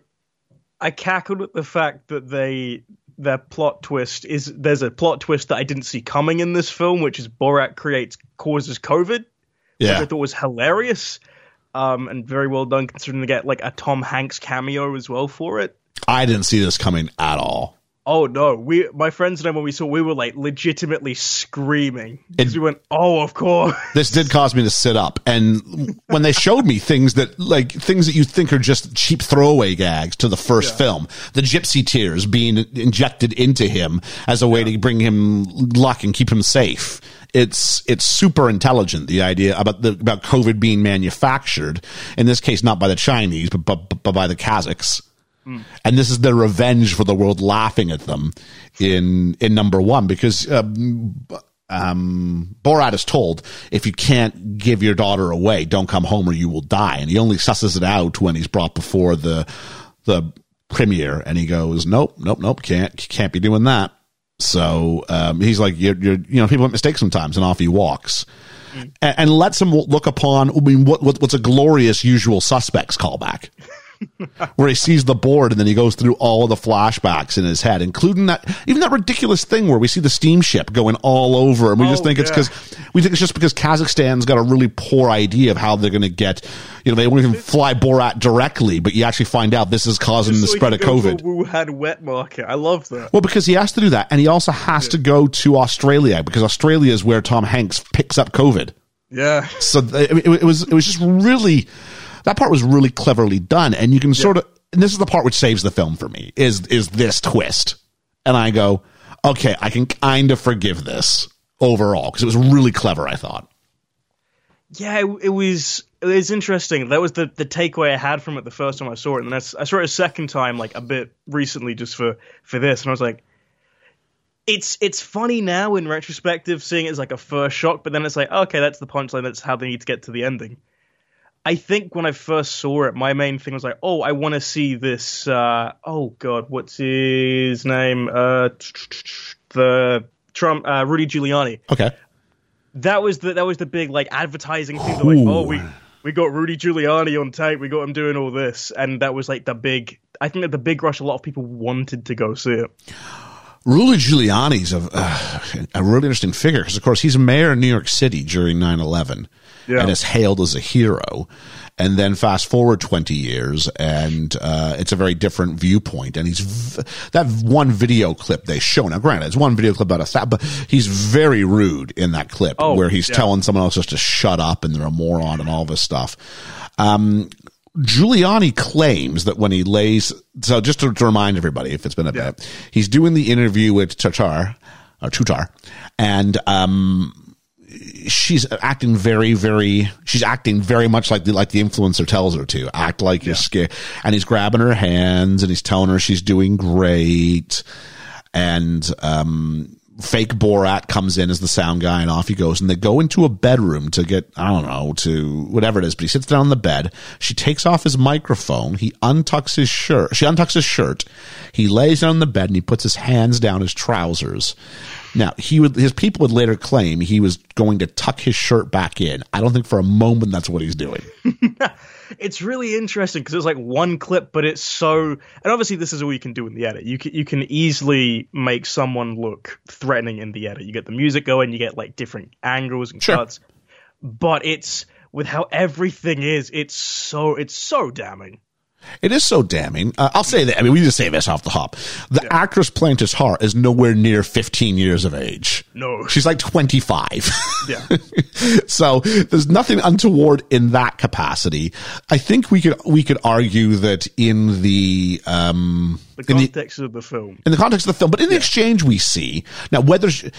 I cackled at the fact that they their plot twist is there's a plot twist that I didn't see coming in this film, which is Borat creates causes COVID, yeah. which I thought was hilarious. Um, and very well done, considering they get like a Tom Hanks cameo as well for it. I didn't see this coming at all. Oh no, we my friends and I, when we saw, we were like legitimately screaming because we went, "Oh, of course!" This did cause me to sit up. And when they showed me things that like things that you think are just cheap throwaway gags to the first yeah. film, the gypsy tears being injected into him as a way yeah. to bring him luck and keep him safe. It's it's super intelligent, the idea about the about COVID being manufactured, in this case not by the Chinese, but, but, but by the Kazakhs. Mm. And this is their revenge for the world laughing at them in in number one, because um, um, Borat is told, if you can't give your daughter away, don't come home or you will die. And he only susses it out when he's brought before the the premier, and he goes, nope, nope, nope, can't can't be doing that. So um, he's like, you're, you're, you know, people make mistakes sometimes, and off he walks, mm. and, and lets him look upon I mean, what, what what's a glorious Usual Suspects callback, where he sees the board and then he goes through all of the flashbacks in his head, including that even that ridiculous thing where we see the steamship going all over, and we oh, just think yeah. it's because we think it's just because Kazakhstan's got a really poor idea of how they're going to get, you know, they won't even fly Borat directly, but you actually find out this is causing so the spread of COVID. Wuhan wet market. I love that. Well, because he has to do that, and he also has yeah. to go to Australia, because Australia is where Tom Hanks picks up COVID. Yeah. So it, it was it was just really. That part was really cleverly done, and you can yeah. sort of, and this is the part which saves the film for me, is is this twist. And I go, okay, I can kind of forgive this overall, because it was really clever, I thought. Yeah, it, it was it was interesting. That was the, the takeaway I had from it the first time I saw it, and that's, I saw it a second time, like, a bit recently just for, for this, and I was like, It's it's funny now in retrospective, seeing it as, like, a first shock, but then it's like, okay, that's the punchline, that's how they need to get to the ending. I think when I first saw it, my main thing was like, oh, I want to see this, uh, oh, God, what's his name? Uh, the Trump, uh, Rudy Giuliani. Okay. That was the that was the big, like, advertising thing. Like, oh, we, we got Rudy Giuliani on tape. We got him doing all this. And that was, like, the big, I think that the big rush, a lot of people wanted to go see it. Rudy Giuliani's a, uh, a really interesting figure because, of course, he's a mayor of New York City during nine eleven. Yeah. And is hailed as a hero. And then fast forward twenty years, and uh, it's a very different viewpoint. And he's v- that one video clip they show. Now, granted, it's one video clip about a thousand, but he's very rude in that clip oh, where he's yeah. telling someone else just to shut up and they're a moron and all this stuff. Um, Giuliani claims that when he lays, so just to, to remind everybody, if it's been a yeah. bit, he's doing the interview with Tutar or Tutar, and um. she's acting very, very, she's acting very much like the, like the influencer tells her to act like yeah. you're scared. And he's grabbing her hands and he's telling her she's doing great. And, um, fake Borat comes in as the sound guy and off he goes, and they go into a bedroom to get, I don't know, to whatever it is, but he sits down on the bed. She takes off his microphone. He untucks his shirt. She untucks his shirt. He lays down on the bed and he puts his hands down his trousers. Now, he would, his people would later claim he was going to tuck his shirt back in. I don't think for a moment that's what he's doing. It's really interesting because it's like one clip, but it's so, and obviously this is all you can do in the edit. You can, you can easily make someone look threatening in the edit. You get the music going, you get like different angles and sure. cuts, but it's with how everything is. It's so, it's so damning. It is so damning. Uh, I'll say that. I mean, we just say this off the hop. The yeah. actress playing Hart is nowhere near fifteen years of age. No. She's like twenty-five. Yeah. So there's nothing untoward in that capacity. I think we could we could argue that in the... Um, the context in the, of the film. In the context of the film. But in the yeah. exchange we see... Now, whether... She,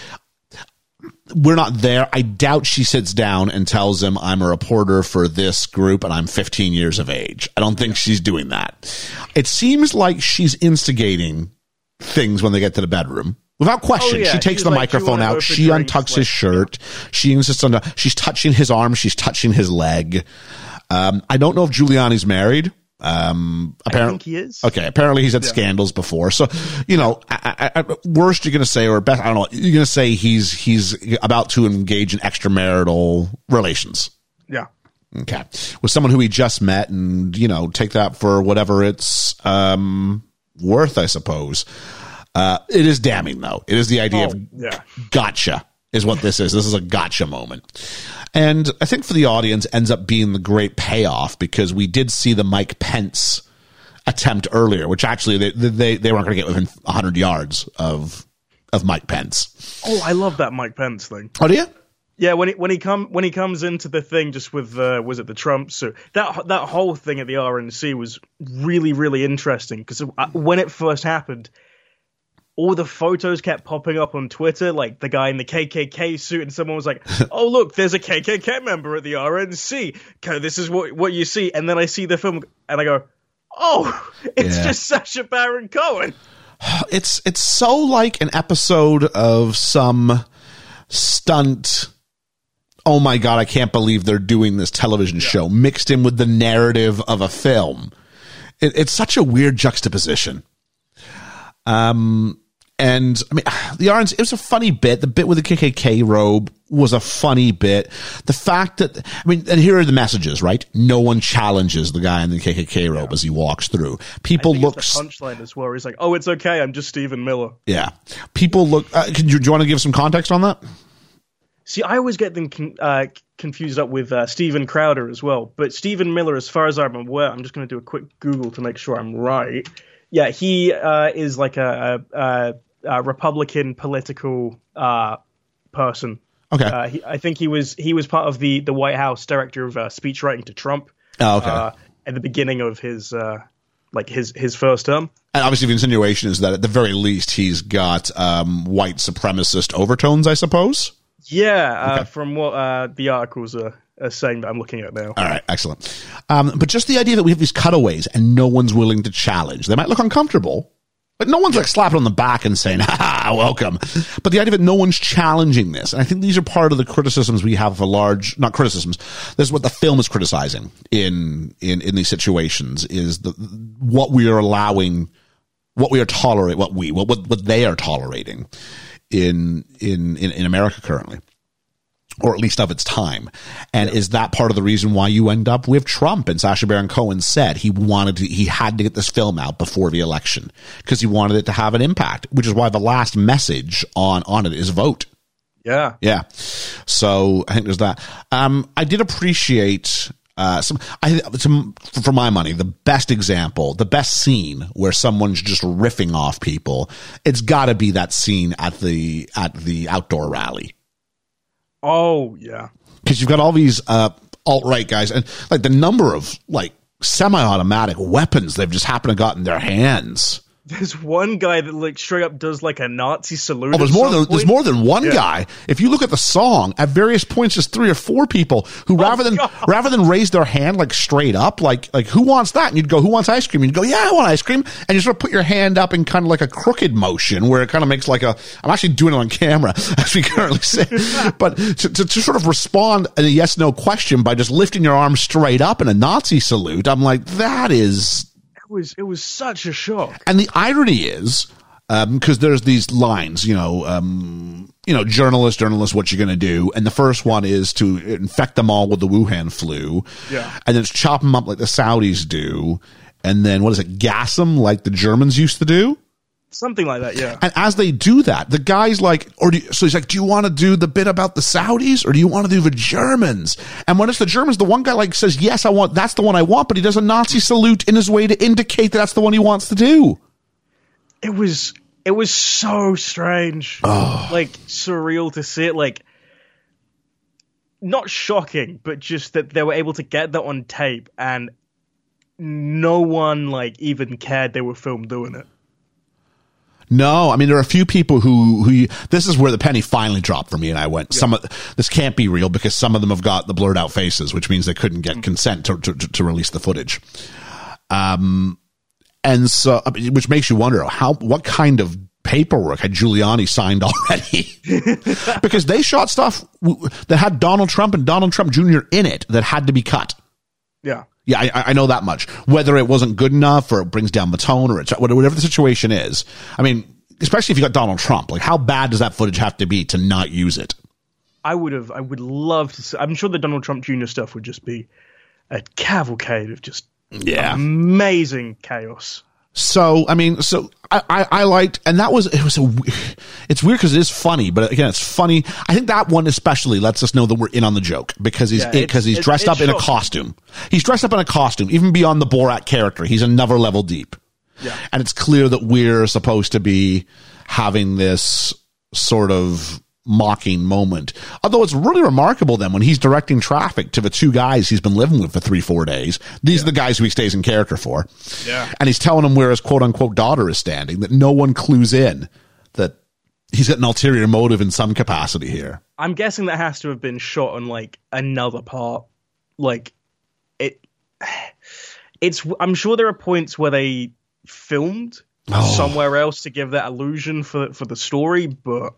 we're not there. I doubt she sits down and tells him, I'm a reporter for this group and I'm fifteen years of age. I don't think she's doing that. It seems like she's instigating things when they get to the bedroom. Without question, oh, yeah. she takes she's the like, microphone out. She drinks, untucks like, his shirt. Yeah. She insists on, she's touching his arm. She's touching his leg. Um, I don't know if Giuliani's married. Um, apparently, I think he is. Okay, apparently he's had yeah. scandals before. So, you know, I, I, I, worst you're going to say, or best, I don't know, you're going to say he's he's about to engage in extramarital relations. Yeah. Okay. With someone who he just met, and, you know, take that for whatever it's um, worth, I suppose. Uh, it is damning, though. It is the idea oh, of yeah. gotcha. Is what this is. This is a gotcha moment. And I think for the audience ends up being the great payoff, because we did see the Mike Pence attempt earlier, which actually they they, they weren't going to get within one hundred yards of of Mike Pence. Oh, I love that Mike Pence thing. Oh, do you? Yeah, when he when he come when he comes into the thing just with uh, was it the Trump suit, that that whole thing at the R N C was really really interesting, because when it first happened, all the photos kept popping up on Twitter, like the guy in the K K K suit, and someone was like, oh, look, there's a K K K member at the R N C. This is what what you see. And then I see the film, and I go, oh, it's yeah. just Sacha Baron Cohen. It's, it's so like an episode of some stunt, oh, my God, I can't believe they're doing this television yeah. show, mixed in with the narrative of a film. It, it's such a weird juxtaposition. Um... And I mean, the R N C, it was a funny bit. The bit with the K K K robe was a funny bit. The fact that, I mean, and here are the messages, right? No one challenges the guy in the K K K robe yeah. as he walks through. People I think look. It's the punchline as well. He's like, oh, it's okay. I'm just Stephen Miller. Yeah. People look. Uh, can you, do you want to give some context on that? See, I always get them con- uh, confused up with uh, Steven Crowder as well. But Stephen Miller, as far as I'm aware, I'm just going to do a quick Google to make sure I'm right. Yeah, he uh, is like a, a, a Republican political uh, person. Okay, uh, he, I think he was he was part of the, the White House director of uh, speech writing to Trump. Oh, okay. Uh, at the beginning of his uh, like his, his first term. And obviously, the insinuation is that at the very least he's got um, white supremacist overtones, I suppose. Yeah, okay. uh, from what uh, the articles are. A saying that I'm looking at now. All right, excellent. Um, but just the idea that we have these cutaways and no one's willing to challenge. They might look uncomfortable, but no one's like slapping on the back and saying, ha ha, welcome. But the idea that no one's challenging this, and I think these are part of the criticisms we have for large, not criticisms, this is what the film is criticizing in in, in these situations, is the what we are allowing, what we are tolerating, what we, what, what they are tolerating in in in, in America currently. Or at least of its time. And is that part of the reason why you end up with Trump? And Sacha Baron Cohen said he wanted to, he had to get this film out before the election because he wanted it to have an impact, which is why the last message on, on it is vote. Yeah. Yeah. So I think there's that. Um, I did appreciate uh, some, I, some, for my money, the best example, the best scene where someone's just riffing off people. It's gotta be that scene at the, at the outdoor rally. Oh, yeah. Because you've got all these uh, alt-right guys, and like the number of like semi-automatic weapons they've just happened to got in their hands. There's one guy that like straight up does like a Nazi salute. Oh, there's more than point. there's more than one yeah. guy. If you look at the song, at various points, there's three or four people who rather oh, than God. rather than raise their hand like straight up, like like who wants that? And you'd go, who wants ice cream? And you'd go, yeah, I want ice cream. And you sort of put your hand up in kind of like a crooked motion where it kind of makes like a. I'm actually doing it on camera as we currently sit, but to, to, to sort of respond in a yes no question by just lifting your arm straight up in a Nazi salute. I'm like, that is. It was it was such a shock. And the irony is, um, because there's these lines, you know, um, you know, journalist, journalist, what you gonna do? And the first one is to infect them all with the Wuhan flu. Yeah. And then it's chop them up like the Saudis do. And then what is it? Gas them like the Germans used to do. Something like that, yeah. And as they do that, the guy's like, or do you, so he's like, do you want to do the bit about the Saudis or do you want to do the Germans? And when it's the Germans, the one guy like says, yes, I want, that's the one I want, but he does a Nazi salute in his way to indicate that that's the one he wants to do. It was, it was so strange, oh. like surreal to see it, like not shocking, but just that they were able to get that on tape and no one like even cared they were filmed doing it. No, I mean, there are a few people who, who this is where the penny finally dropped for me. And I went, yeah. some of this can't be real because some of them have got the blurred out faces, which means they couldn't get mm-hmm. consent to, to, to release the footage. Um, and so, which makes you wonder how, what kind of paperwork had Giuliani signed already? Because they shot stuff that had Donald Trump and Donald Trump Junior in it that had to be cut. Yeah. Yeah, I, I know that much. Whether it wasn't good enough or it brings down the tone or it's, whatever the situation is. I mean, especially if you got Donald Trump, like how bad does that footage have to be to not use it? I would have, I would love to see, I'm sure the Donald Trump Junior stuff would just be a cavalcade of just yeah. amazing chaos. So, I mean, so I, I, I liked, and that was, it was a, it's weird because it is funny, but again, it's funny. I think that one especially lets us know that we're in on the joke because he's, yeah, it, cause he's it, dressed it, up in shocking. a costume. He's dressed up in a costume, even beyond the Borat character. He's another level deep. Yeah. And it's clear that we're supposed to be having this sort of mocking moment. Although it's really remarkable then when he's directing traffic to the two guys he's been living with for three, four days. These yeah. are the guys who he stays in character for. Yeah. And he's telling them where his quote unquote daughter is standing, that no one clues in that he's got an ulterior motive in some capacity here. I'm guessing that has to have been shot on like another part. Like it, it's, I'm sure there are points where they filmed oh. somewhere else to give that illusion for, for the story, but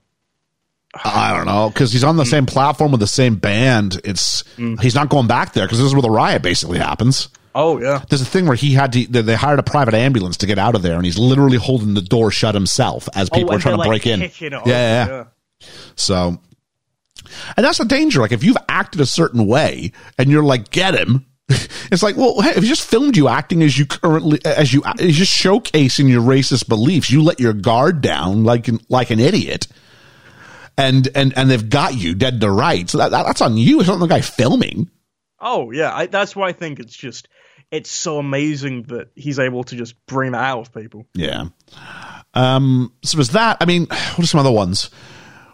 I don't know, because he's on the mm. same platform with the same band. It's mm. he's not going back there because this is where the riot basically happens. Oh yeah, there's a thing where he had to. They hired a private ambulance to get out of there, and he's literally holding the door shut himself as people oh, are trying to like break in. Yeah, yeah, yeah. So, and that's the danger. Like if you've acted a certain way and you're like, get him. It's like, well, hey, if you just filmed you acting as you currently as you as just showcasing your racist beliefs, you let your guard down like an, like an idiot. And, and and they've got you dead to rights. So that, that, that's on you. It's not the guy filming. Oh, yeah. I, that's why I think it's just it's so amazing that he's able to just bring that out of people. Yeah. Um, so was that. I mean, what are some other ones?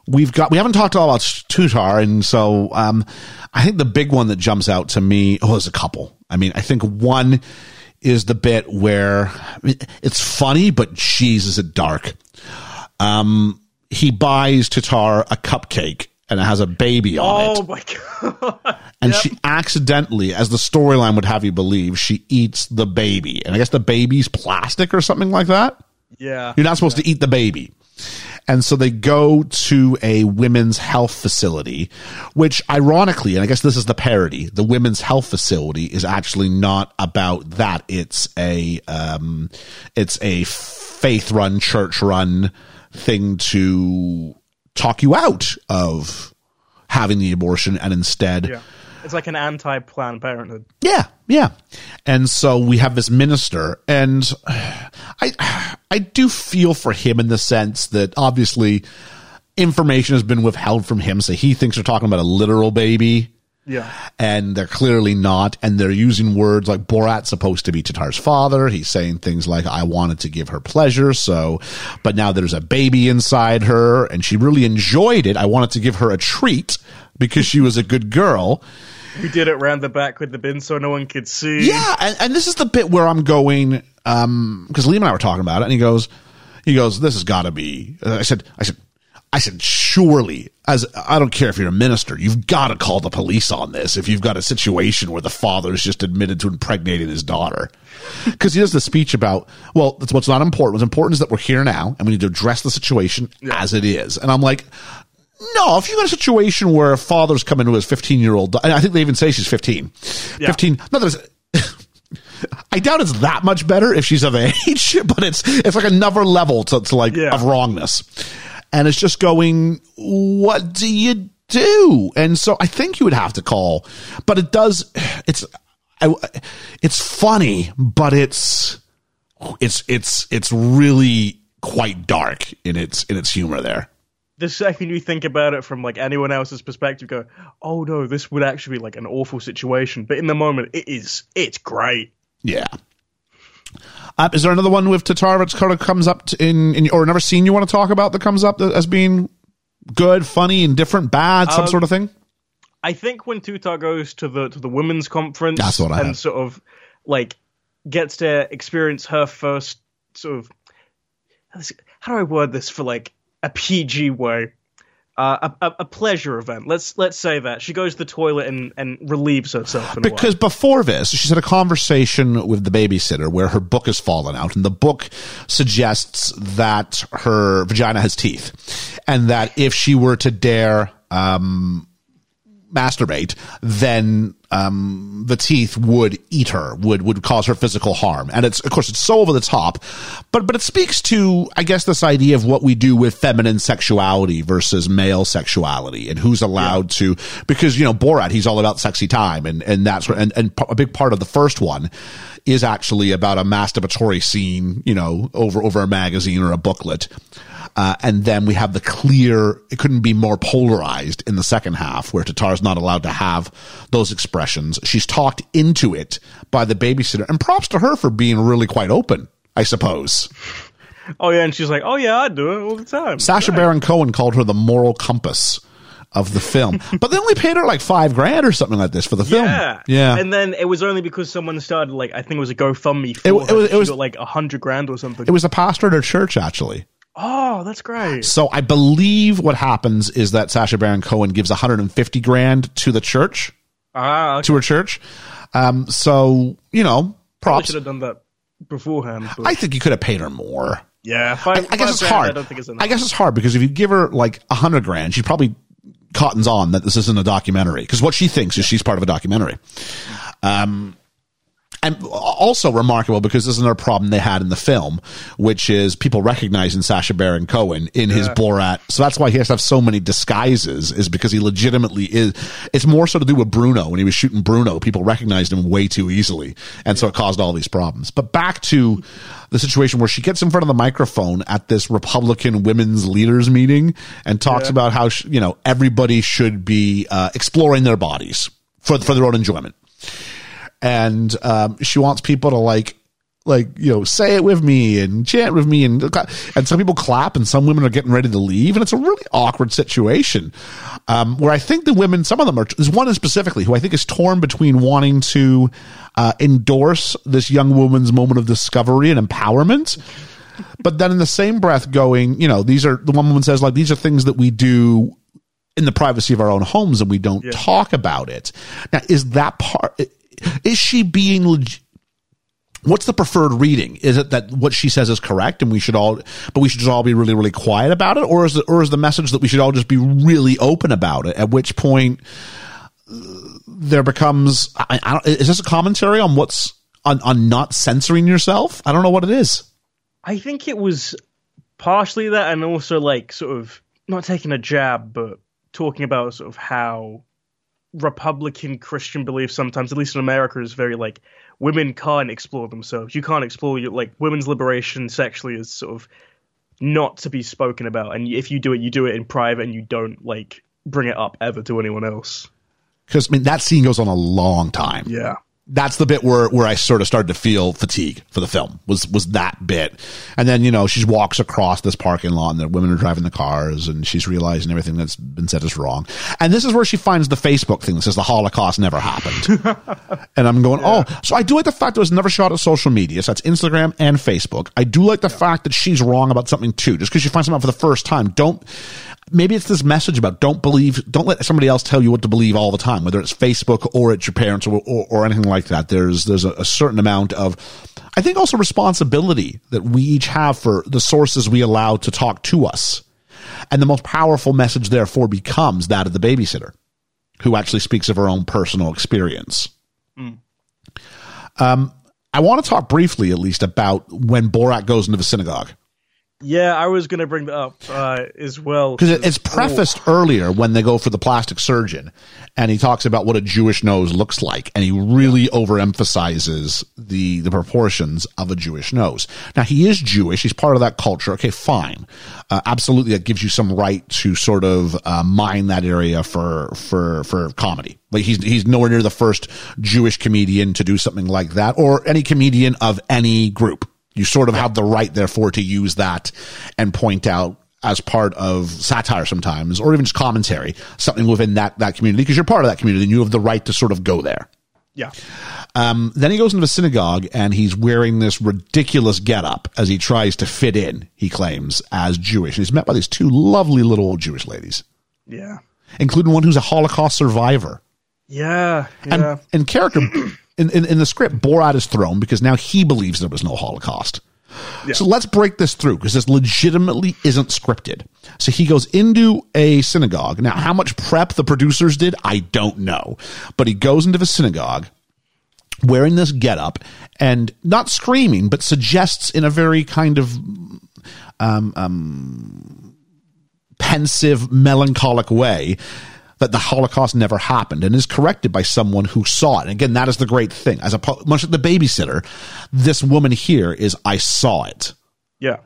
We've got we haven't talked all about Tutar. And so um, I think the big one that jumps out to me. Oh, there's a couple. I mean, I think one is the bit where I mean, it's funny, but geez, is it dark. Um. He buys Tatar a cupcake and it has a baby on oh it. Oh my God. And yep. she accidentally, as the storyline would have you believe, she eats the baby. And I guess the baby's plastic or something like that. Yeah. You're not supposed yeah. to eat the baby. And so they go to a women's health facility, which ironically, and I guess this is the parody, the women's health facility is actually not about that. It's a, um, it's a faith run, church run, thing to talk you out of having the abortion and instead yeah. it's like an anti-Planned Parenthood yeah yeah and so we have this minister and I I do feel for him in the sense that obviously information has been withheld from him so he thinks they're talking about a literal baby yeah and they're clearly not and they're using words like Borat's supposed to be Tatar's father. He's saying things like I wanted to give her pleasure so but now there's a baby inside her and she really enjoyed it. I wanted to give her a treat because she was a good girl. We did it round the back with the bin so no one could see. Yeah and, and this is the bit where I'm going um because Liam and I were talking about it and he goes he goes this has got to be I said I said I said, surely, as I don't care if you're a minister, you've got to call the police on this if you've got a situation where the father is just admitted to impregnating his daughter. Because he does the speech about, well, that's what's not important. What's important is that we're here now, and we need to address the situation yeah. as it is. And I'm like, no, if you've got a situation where a father's come into his fifteen-year-old, and I think they even say she's fifteen. Yeah. fifteen, not that it's... I doubt it's that much better if she's of age, but it's it's like another level to, to like yeah. of wrongness. And it's just going, what do you do? And so I think you would have to call, but it does. It's, I, it's funny, but it's, it's, it's, it's really quite dark in its in its humor there. The second you think about it from like anyone else's perspective, go, oh no, this would actually be like an awful situation. But in the moment, it is it's great. Yeah. Uh, is there another one with Tatar that's kind of comes up to in, in or another scene you want to talk about that comes up as being good, funny, indifferent, bad, some um, sort of thing? I think when Tatar goes to the to the women's conference that's what I and had. sort of like gets to experience her first sort of how do I word this for like a P G way, uh, a, a pleasure event. Let's let's say that she goes to the toilet and, and relieves herself. In because a before this, she's had a conversation with the babysitter where her book has fallen out, and the book suggests that her vagina has teeth, and that if she were to dare um, masturbate, then um, the teeth would eat her, would would cause her physical harm. And it's of course it's so over the top, but but it speaks to, I guess, this idea of what we do with feminine sexuality versus male sexuality, and who's allowed yeah. to. Because you know Borat, he's all about sexy time, and and that's and and a big part of the first one is actually about a masturbatory scene, you know, over over a magazine or a booklet. Uh, and then we have the clear, it couldn't be more polarized in the second half, where Tatar's not allowed to have those expressions. She's talked into it by the babysitter, and props to her for being really quite open, I suppose. Oh, yeah, and she's like, oh, yeah, I do it all the time. Sacha right. Baron Cohen called her the moral compass of the film. But they only paid her like five grand or something like this for the film. Yeah. yeah. And then it was only because someone started, like, I think it was a GoFundMe for it, it was, it was, she got like a hundred grand or something. It was a pastor at her church, actually. Oh, that's great. So I believe what happens is that Sacha Baron Cohen gives one hundred fifty grand to the church, ah, okay. to her church. Um, so, you know, props. I should have done that beforehand. But I think you could have paid her more. Yeah. Five, I, I five guess it's grand, hard. I don't think it's enough. I guess it's hard because if you give her like one hundred grand, she probably cottons on that this isn't a documentary, because what she thinks is she's part of a documentary. Um, And also remarkable because this is another problem they had in the film, which is people recognizing Sacha Baron Cohen in yeah. his Borat. So that's why he has to have so many disguises, is because he legitimately is. It's more so to do with Bruno. When he was shooting Bruno, people recognized him way too easily. And so it caused all these problems. But back to the situation where she gets in front of the microphone at this Republican women's leaders meeting and talks yeah. about how, you know, everybody should be uh, exploring their bodies for, for their own enjoyment. And um, she wants people to like, like you know, say it with me and chant with me, and and some people clap, and some women are getting ready to leave, and it's a really awkward situation um, where I think the women, some of them are. There's one specifically who I think is torn between wanting to uh, endorse this young woman's moment of discovery and empowerment. But then in the same breath going, you know, these are the one woman says like these are things that we do in the privacy of our own homes, and we don't yeah. talk about it. Now, is that part? Is she being leg- what's the preferred reading? Is it that what she says is correct and we should all, but we should just all be really, really quiet about it? Or is it, or is the message that we should all just be really open about it? At which point there becomes, I, I don't, is this a commentary on what's on, on not censoring yourself? I don't know what it is. I think it was partially that. And also like sort of not taking a jab, but talking about sort of how Republican Christian belief sometimes, at least in America, is very like women can't explore themselves. You can't explore your like women's liberation sexually is sort of not to be spoken about, and if you do it, you do it in private, and you don't like bring it up ever to anyone else. Because I mean that scene goes on a long time. Yeah, that's the bit where where I sort of started to feel fatigue for the film was was that bit, and then you know she walks across this parking lot and the women are driving the cars and she's realizing everything that's been said is wrong, and this is where she finds the Facebook thing that says the Holocaust never happened. And I'm going yeah. oh so I do like the fact it was never shot at social media, so that's Instagram and Facebook. I do like the yeah. fact that she's wrong about something too. Just because you find something out for the first time, don't maybe it's this message about don't believe, don't let somebody else tell you what to believe all the time, whether it's Facebook or it's your parents or, or, or anything like that. There's, there's a, a certain amount of, I think also responsibility that we each have for the sources we allow to talk to us. And the most powerful message therefore becomes that of the babysitter who actually speaks of her own personal experience. Mm. Um, I want to talk briefly, at least, about when Borat goes into the synagogue. Yeah, I was going to bring that up uh, as well. Because it's prefaced oh. earlier when they go for the plastic surgeon, and he talks about what a Jewish nose looks like, and he really yeah. overemphasizes the, the proportions of a Jewish nose. Now, he is Jewish. He's part of that culture. Okay, fine. Uh, absolutely, that gives you some right to sort of uh, mine that area for for for comedy. Like he's he's nowhere near the first Jewish comedian to do something like that, or any comedian of any group. You sort of have the right, therefore, to use that and point out as part of satire sometimes, or even just commentary, something within that, that community, because you're part of that community and you have the right to sort of go there. Yeah. Um, then he goes into the synagogue and he's wearing this ridiculous getup as he tries to fit in, he claims, as Jewish. And he's met by these two lovely little old Jewish ladies. Yeah. Including one who's a Holocaust survivor. Yeah. Yeah. And, and character... In, in, in the script, Borat is thrown because now he believes there was no Holocaust. Yeah. So let's break this through because this legitimately isn't scripted. So he goes into a synagogue. Now, how much prep the producers did, I don't know. But he goes into the synagogue wearing this getup and not screaming, but suggests in a very kind of um, um, pensive, melancholic way that the Holocaust never happened, and is corrected by someone who saw it. And again, that is the great thing. As a, much like the babysitter, this woman here is, I saw it. Yeah.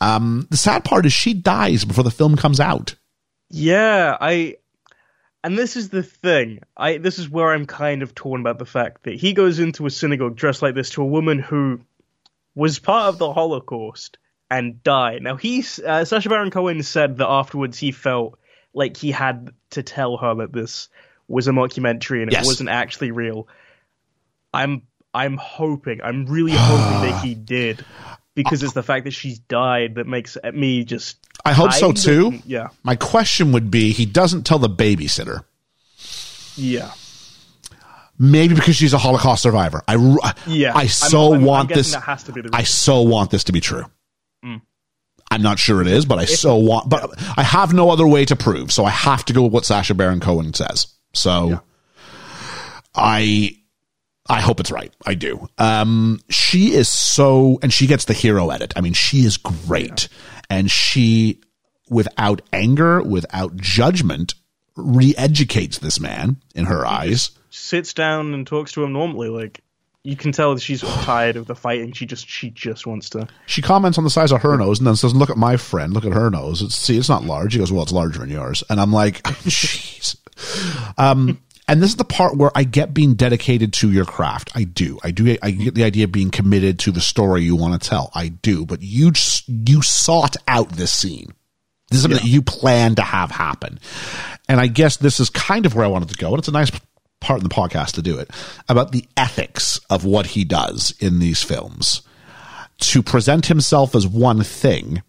Um, the sad part is she dies before the film comes out. Yeah. I, and this is the thing. I, this is where I'm kind of torn about the fact that he goes into a synagogue dressed like this to a woman who was part of the Holocaust and died. Now he, uh, Sacha Baron Cohen said that afterwards he felt like he had to tell her that this was a mockumentary and it yes. wasn't actually real. I'm I'm hoping, I'm really hoping that he did, because it's the fact that she's died that makes me just... I hope so too. And, yeah. My question would be, he doesn't tell the babysitter. Yeah. Maybe because she's a Holocaust survivor. I, yeah. I so I'm, I'm, want I'm this. That has to be the reason. I so want this to be true. Mm. I'm not sure it is, but I so want, but I have no other way to prove. So I have to go with what Sacha Baron Cohen says. So yeah. I, I hope it's right. I do. Um, she is so, and she gets the hero edit. I mean, she is great. Yeah. And she, without anger, without judgment, re-educates this man in her eyes, sits down and talks to him normally. Like, you can tell that she's tired of the fight, and she just she just wants to. She comments on the size of her nose, and then says, "Look at my friend. Look at her nose. It's, see, it's not large." He goes, "Well, it's larger than yours." And I'm like, "Jeez." Um, and this is the part where I get being dedicated to your craft. I do. I do. I get the idea of being committed to the story you want to tell. I do. But you just, you sought out this scene. This is something yeah. that you planned to have happen. And I guess this is kind of where I wanted to go. And it's a nice part in the podcast to do it, about the ethics of what he does in these films, to present himself as one thing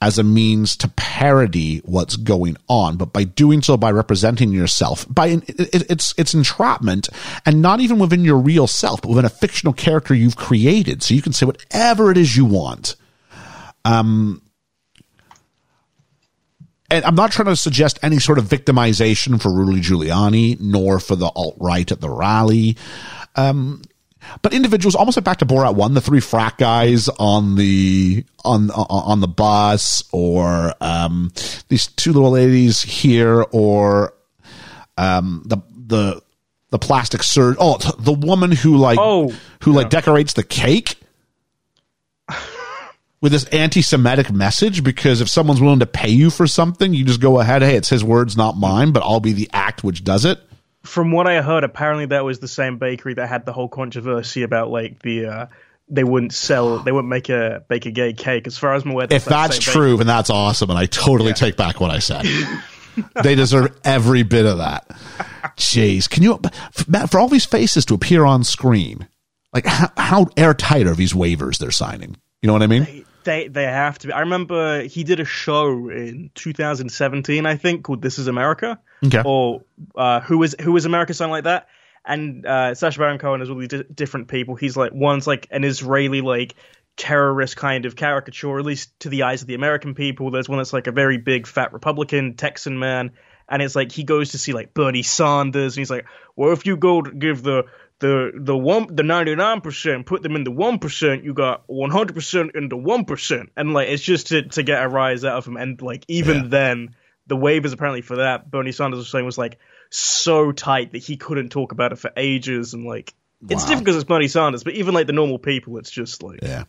as a means to parody what's going on, but by doing so, by representing yourself, by it, it's it's entrapment, and not even within your real self, but within a fictional character you've created, so you can say whatever it is you want. um And I'm not trying to suggest any sort of victimization for Rudy Giuliani, nor for the alt-right at the rally. Um, but individuals, almost like back to Borat one, the three frat guys on the on on the bus, or um, these two little ladies here, or um, the the the plastic surgeon. Oh, the woman who like oh, who yeah. like decorates the cake with this anti-Semitic message, because if someone's willing to pay you for something, you just go ahead. Hey, it's his words, not mine, but I'll be the act which does it. From what I heard, apparently that was the same bakery that had the whole controversy about like the uh, they wouldn't sell, they wouldn't make a bake a gay cake. As far as I'm aware, that's if that's that true, bakery. Then that's awesome, and I totally yeah. take back what I said. They deserve every bit of that. Jeez, can you, Matt, for all these faces to appear on screen, like how, how airtight are these waivers they're signing? You know what I mean? They, They they have to be. I remember he did a show in two thousand seventeen, I think, called This Is America. Okay. Or uh, Who Is Who Is America, something like that. And uh, Sacha Baron Cohen has all these di- different people. He's like, one's like an Israeli like terrorist kind of caricature, at least to the eyes of the American people. There's one that's like a very big fat Republican Texan man. And it's like he goes to see like Bernie Sanders. And he's like, well, if you go to give the the the one the ninety-nine percent, put them in the one percent, you got one hundred percent in the one percent. And like it's just to, to get a rise out of them. And like even yeah. then, the waivers apparently for that, Bernie Sanders was saying, was like so tight that he couldn't talk about it for ages. And like wow. it's different because it's Bernie Sanders, but even like the normal people, it's just like yeah.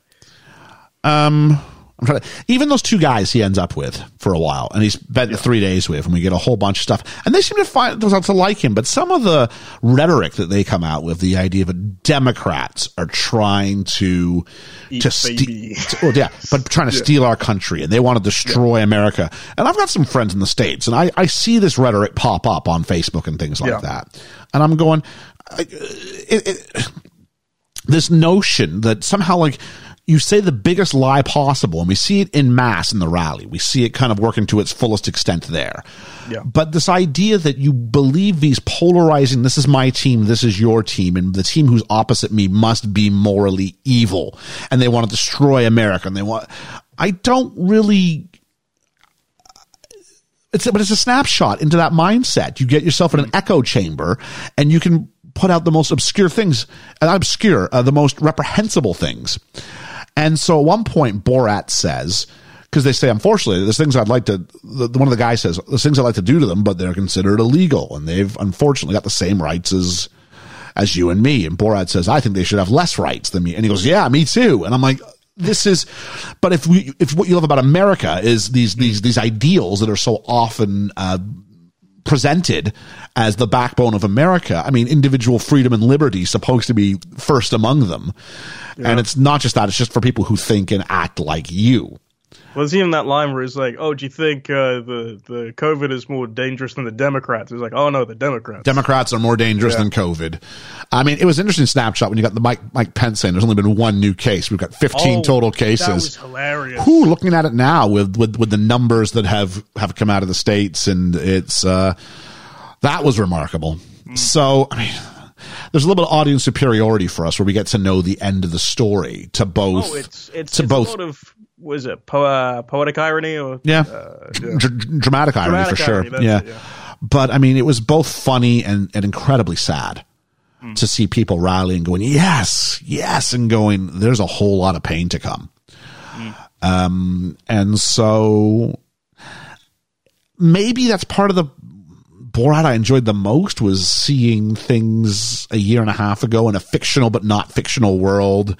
Um, I'm trying to, even those two guys he ends up with for a while, and he's spent yeah. three days with, and we get a whole bunch of stuff, and they seem to find to like him. But some of the rhetoric that they come out with, the idea that Democrats are trying to Eat to steal, well, yeah, but trying to yeah. steal our country, and they want to destroy yeah. America. And I've got some friends in the States, and I I see this rhetoric pop up on Facebook and things like yeah. that, and I'm going, it, it, this notion that somehow like. You say the biggest lie possible, and we see it in mass in the rally. We see it kind of working to its fullest extent there. Yeah. But this idea that you believe these polarizing, this is my team, this is your team, and the team who's opposite me must be morally evil, and they want to destroy America, and they want – I don't really – It's but it's a snapshot into that mindset. You get yourself in an echo chamber, and you can put out the most obscure things – not obscure, uh, the most reprehensible things. And so at one point, Borat says, because they say, unfortunately, there's things I'd like to, the, one of the guys says, there's things I'd like to do to them, but they're considered illegal. And they've unfortunately got the same rights as, as you and me. And Borat says, I think they should have less rights than me. And he goes, yeah, me too. And I'm like, this is, but if we, if what you love about America is these, these, these ideals that are so often, uh, presented as the backbone of America. I mean, individual freedom and liberty supposed to be first among them. Yeah. And it's not just that, it's just for people who think and act like you. Well, there's even that line where it's like, oh, do you think uh, the, the COVID is more dangerous than the Democrats? It's like, oh, no, the Democrats. Democrats are more dangerous yeah. than COVID. I mean, it was an interesting snapshot when you got the Mike Mike Pence saying there's only been one new case. We've got fifteen oh, total cases. That was hilarious. Whew, looking at it now with, with, with the numbers that have, have come out of the States, and it's uh, that was remarkable. Mm. So, I mean, there's a little bit of audience superiority for us where we get to know the end of the story to both. Oh, it's, it's, to it's both. Sort of, was it po- uh, poetic irony or yeah, uh, yeah. Dr- dramatic irony dramatic for irony, sure. Yeah. It, yeah, but I mean, it was both funny and, and incredibly sad mm. to see people rallying, going yes, yes, and going. There's a whole lot of pain to come, mm. um, and so maybe that's part of the Borat I enjoyed the most was seeing things a year and a half ago in a fictional but not fictional world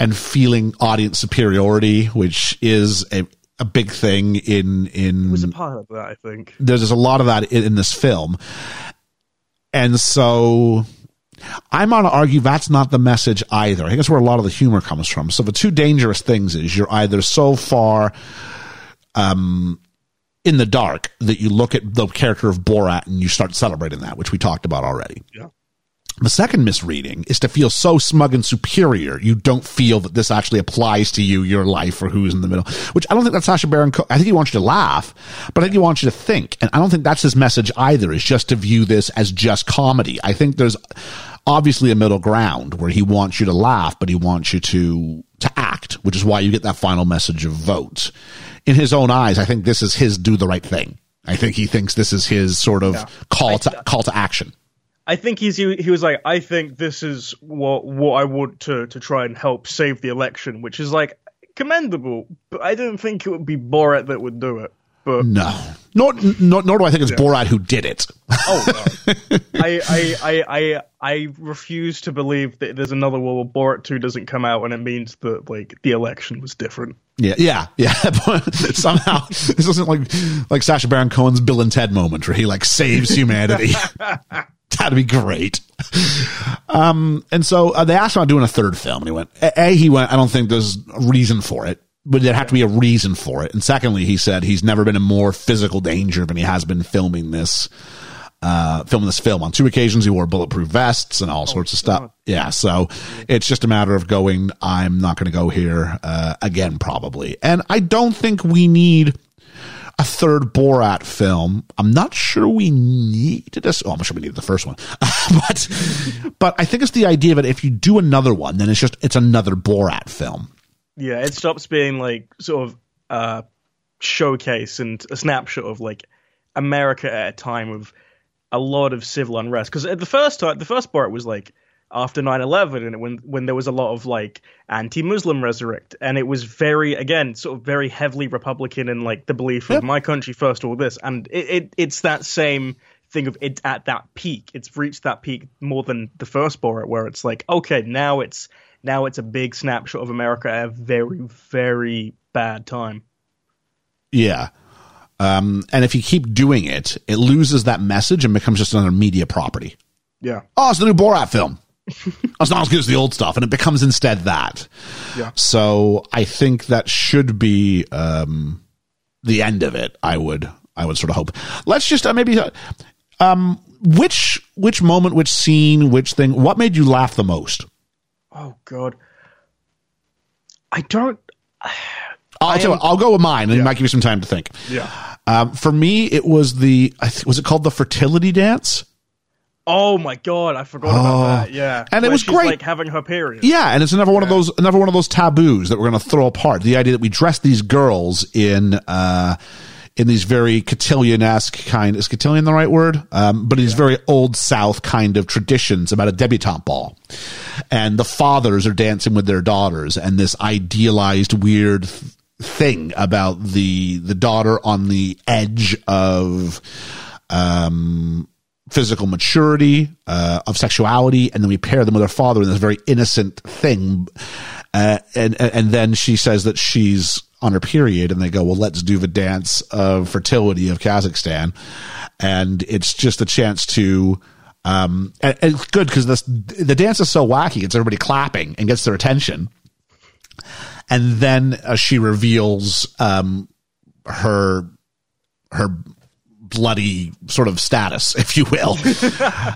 and feeling audience superiority, which is a, a big thing in, in, it was a part of that, I think. There's just a lot of that in, in this film. And so I'm going to argue that's not the message either. I think that's where a lot of the humor comes from. So the two dangerous things is you're either so far, um, in the dark that you look at the character of Borat and you start celebrating that, which we talked about already. Yeah. The second misreading is to feel so smug and superior. You don't feel that this actually applies to you, your life, or who's in the middle, which I don't think that's Sacha Baron Cohen. I think he wants you to laugh, but I think he wants you to think. And I don't think that's his message either, is just to view this as just comedy. I think there's obviously a middle ground where he wants you to laugh, but he wants you to, to act, which is why you get that final message of vote. In his own eyes, I think this is his do the right thing. I think he thinks this is his sort of yeah. call to call to action. I think he's he was like, I think this is what what I want to to try and help save the election, which is like commendable. But I don't think it would be Borat that would do it. But no, nor nor, nor do I think it's yeah. Borat who did it. Oh, no. I, I I I I refuse to believe that there's another world where Borat two doesn't come out and it means that like the election was different. Yeah, yeah, yeah. Somehow this isn't like like Sacha Baron Cohen's Bill and Ted moment where he like saves humanity. That'd be great. Um, and so uh, they asked him about doing a third film, and he went. A he went. I don't think there's a reason for it. But there'd have to be a reason for it. And secondly, he said he's never been in more physical danger than he has been filming this, uh, filming this film. On two occasions, he wore bulletproof vests and all oh, sorts of stuff. God. Yeah, so it's just a matter of going, I'm not going to go here uh, again, probably. And I don't think we need a third Borat film. I'm not sure we needed this. Oh, I'm sure we needed the first one. but but I think it's the idea that if you do another one, then it's just it's another Borat film. Yeah, it stops being like sort of uh, showcase and a snapshot of like America at a time of a lot of civil unrest. Because the first time, the first part was like after nine eleven, and when when there was a lot of like anti-Muslim rhetoric, and it was very, again, sort of very heavily Republican in like the belief of yep. my country first, all this, and it, it it's that same thing of it's at that peak. It's reached that peak more than the first Borat, where it's like, okay, now it's now it's a big snapshot of America at a very, very bad time. Yeah. Um, and if you keep doing it, it loses that message and becomes just another media property. Yeah. Oh, it's the new Borat film. It's not as good as the old stuff, and it becomes instead that. Yeah. So I think that should be um, the end of it. I would, I would sort of hope. Let's just uh, maybe, uh, um, which which moment, which scene, which thing, what made you laugh the most? Oh God, I don't. I'll tell you what, I'll go with mine, and yeah. it might give you some time to think. Yeah. Um, for me, it was the, I think, was it called the fertility dance? Oh my God, I forgot oh. about that. Yeah, and Where it was she's great, like having her period. Yeah, and it's another yeah. one of those, another one of those taboos that we're going to throw apart. The idea that we dress these girls in, uh, in these very cotillion-esque kind. Is cotillion the right word? Um, but in yeah. these very old South kind of traditions about a debutante ball, and the fathers are dancing with their daughters, and this idealized weird Th- thing about the the daughter on the edge of um physical maturity, uh of sexuality, and then we pair them with her father in this very innocent thing, uh, and and then she says that she's on her period, and they go, well, let's do the dance of fertility of Kazakhstan, and it's just a chance to um and it's good because this the dance is so wacky, it's everybody clapping and gets their attention. And then uh, she reveals um, her her bloody sort of status, if you will,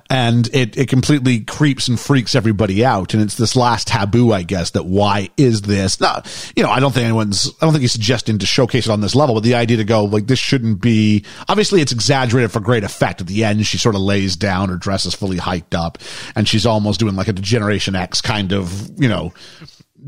and it, it completely creeps and freaks everybody out. And it's this last taboo, I guess, that why is this? Now, you know, I don't think anyone's, I don't think he's suggesting to showcase it on this level, but the idea to go like this shouldn't be. Obviously, it's exaggerated for great effect. At the end, she sort of lays down, her dress is fully hiked up, and she's almost doing like a Generation X kind of, you know,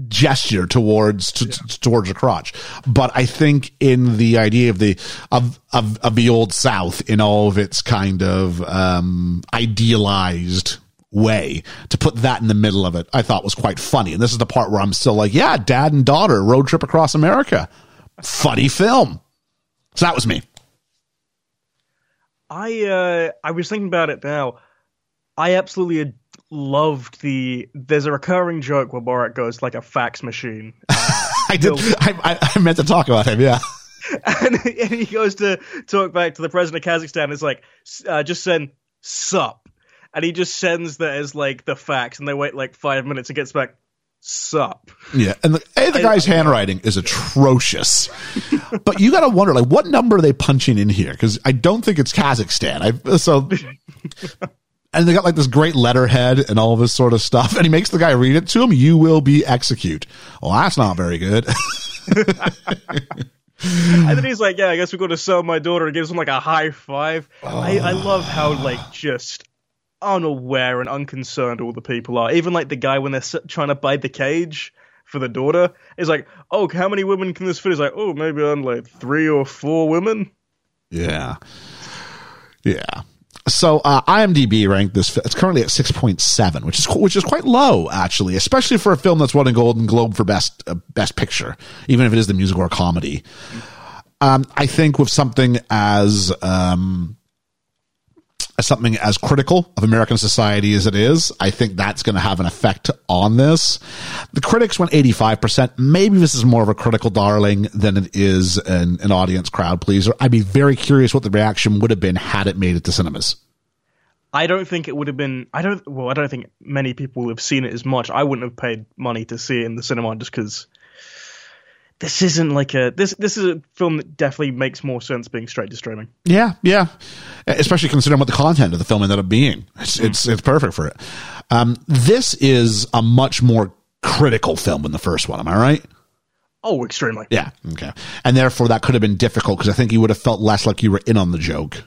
gesture towards t- yeah. t- towards a crotch. But I think in the idea of the of, of of the old South in all of its kind of um idealized way, to put that in the middle of it, I thought was quite funny. And this is the part where I'm still like, yeah, dad and daughter road trip across America, funny film. So that was me. I uh I was thinking about it now. I absolutely ad- loved the there's a recurring joke where Borat goes like a fax machine. Uh, I did. I, I meant to talk about him. Yeah. And, and he goes to talk back to the president of Kazakhstan. It's like, uh, just send sup. And he just sends that as like the fax, and they wait like five minutes and gets back sup. Yeah. And the, a, the guy's I, handwriting is atrocious, but you got to wonder like what number are they punching in here? Cause I don't think it's Kazakhstan. I, so And they got like this great letterhead and all this sort of stuff. And he makes the guy read it to him. You will be execute. Well, that's not very good. And then he's like, yeah, I guess we're going to sell my daughter. And gives him like a high five. Oh. I, I love how like just unaware and unconcerned all the people are. Even like the guy when they're trying to bite the cage for the daughter is like, oh, how many women can this fit? He's like, oh, maybe I'm like three or four women. Yeah. Yeah. So uh, IMDb ranked this. It's currently at six point seven, which is which is quite low, actually, especially for a film that's won a Golden Globe for best uh, best picture, even if it is the musical or comedy. Um, I think with something as um, something as critical of American society as it is, I think that's going to have an effect on this. The critics went eighty-five percent. Maybe this is more of a critical darling than it is an, an audience crowd pleaser. I'd be very curious what the reaction would have been had it made it to cinemas. I don't think it would have been, I don't, well, I don't think many people have seen it as much. I wouldn't have paid money to see it in the cinema just because this isn't like a this. This is a film that definitely makes more sense being straight to streaming. Yeah, yeah. Especially considering what the content of the film ended up being. It's mm. it's, it's perfect for it. Um, this is a much more critical film than the first one. Am I right? Oh, extremely. Yeah. Okay. And therefore, that could have been difficult because I think you would have felt less like you were in on the joke,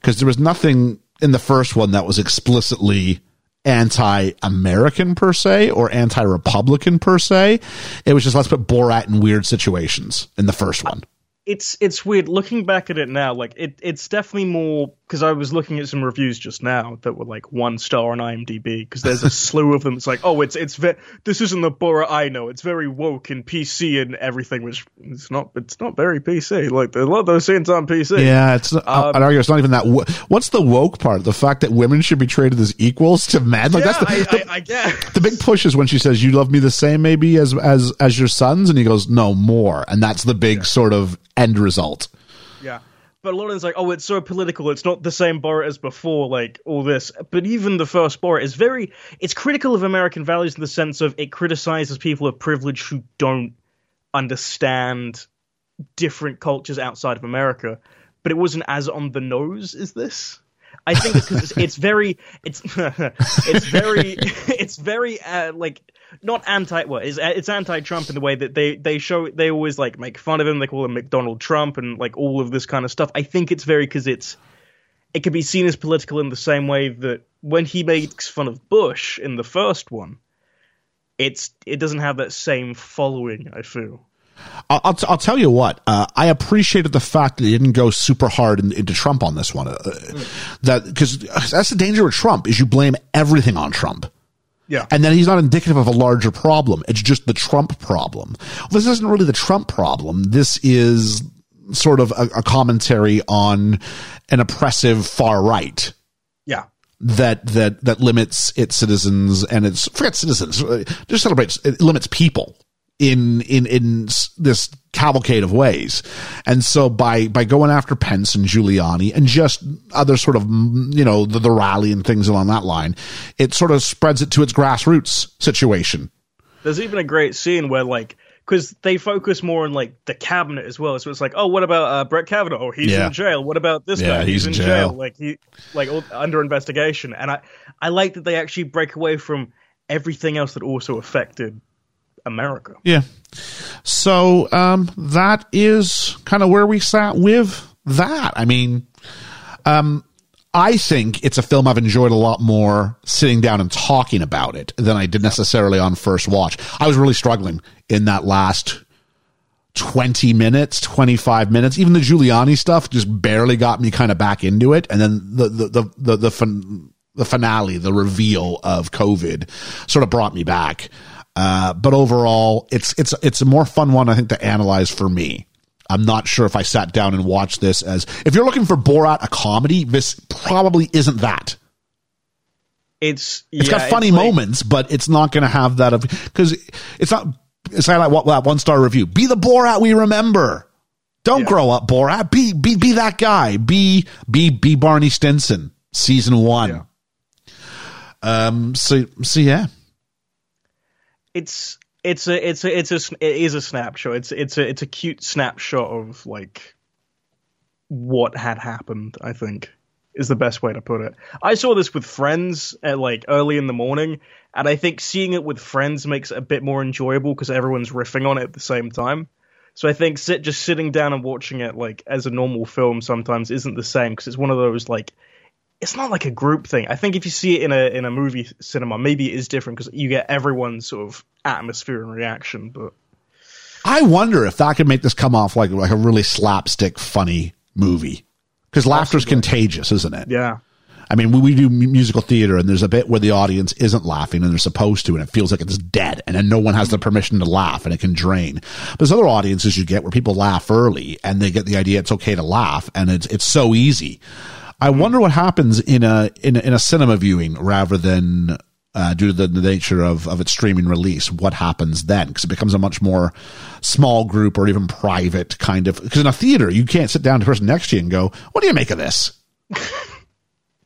because there was nothing in the first one that was explicitly anti-American per se or anti-Republican per se. It was just, let's put Borat in weird situations in the first one. It's it's weird looking back at it now. Like it it's definitely more because I was looking at some reviews just now that were like one star on IMDb, because there's a slew of them. It's like, oh, it's it's ve- this isn't the Borough I know. It's very woke and P C and everything, which it's not. It's not very P C. Like a lot of those scenes on P C. Yeah, it's. Um, I'd argue it's not even that. Wo- What's the woke part? The fact that women should be treated as equals to men. Like yeah, that's the, the I, I, I guess. The big push is when she says, "You love me the same, maybe as as as your sons," and he goes, "No, more." And that's the big yeah. sort of end result. Yeah. But Lauren's like, oh, it's so political. It's not the same Borat as before, like all this. But even the first Borat is very, it's critical of American values in the sense of it criticizes people of privilege who don't understand different cultures outside of America. But it wasn't as on the nose as this. I think it's because it's, it's very, it's, it's very, it's very uh, like not anti, well, it's, it's anti-Trump in the way that they, they show, they always like make fun of him. They call him McDonald Trump and like all of this kind of stuff. I think it's very, because it's, it could be seen as political in the same way that when he makes fun of Bush in the first one, it's, it doesn't have that same following, I feel. I'll, t- I'll tell you what, uh, I appreciated the fact that he didn't go super hard in, into Trump on this one. Uh, that, because that's the danger with Trump, is you blame everything on Trump. Yeah. And then he's not indicative of a larger problem. It's just the Trump problem. Well, this isn't really the Trump problem. This is sort of a, a commentary on an oppressive far right. Yeah. That, that, that limits its citizens and its, forget citizens, just celebrates, it limits people. In, in, in this cavalcade of ways. And so by, by going after Pence and Giuliani and just other sort of, you know, the, the rally and things along that line, it sort of spreads it to its grassroots situation. There's even a great scene where, like, because they focus more on, like, the cabinet as well. So it's like, oh, what about uh, Brett Kavanaugh? He's yeah. in jail. What about this yeah, guy? He's, he's in jail. jail. Like, he, like all, under investigation. And I, I like that they actually break away from everything else that also affected America. Yeah. So um, that is kind of where we sat with that. I mean, um, I think it's a film I've enjoyed a lot more sitting down and talking about it than I did necessarily on first watch. I was really struggling in that last twenty minutes, twenty-five minutes. Even the Giuliani stuff just barely got me kind of back into it. And then the the the the, the, fin- the finale, the reveal of COVID sort of brought me back. Uh, but overall, it's it's it's a more fun one, I think, to analyze for me. I'm not sure if I sat down and watched this as... If you're looking for Borat, a comedy, this probably isn't that. It's it's yeah, got funny it's like, moments, but it's not going to have that... of Because it's not... It's not like that one-star review. Be the Borat we remember. Don't yeah. grow up, Borat. Be be be that guy. Be be be Barney Stinson, season one. Yeah. Um. So So, yeah. It's it's a it's a it's a it is a snapshot. It's it's a it's a cute snapshot of like what had happened, I think, is the best way to put it. I saw this with friends at like early in the morning, and I think seeing it with friends makes it a bit more enjoyable because everyone's riffing on it at the same time. So I think sit, just sitting down and watching it like as a normal film sometimes isn't the same, because it's one of those like. It's not like a group thing. I think if you see it in a in a movie cinema, maybe it is different because you get everyone's sort of atmosphere and reaction. But I wonder if that could make this come off like like a really slapstick, funny movie, because laughter's contagious, isn't it? Yeah. I mean, we, we do musical theater, and there's a bit where the audience isn't laughing, and they're supposed to, and it feels like it's dead, and then no one has the permission to laugh, and it can drain. But there's other audiences you get where people laugh early, and they get the idea it's okay to laugh, and it's it's so easy. I wonder what happens in a in a, in a cinema viewing rather than uh, due to the, the nature of, of its streaming release. What happens then? Because it becomes a much more small group or even private kind of. Because in a theater, you can't sit down to the person next to you and go, "What do you make of this?"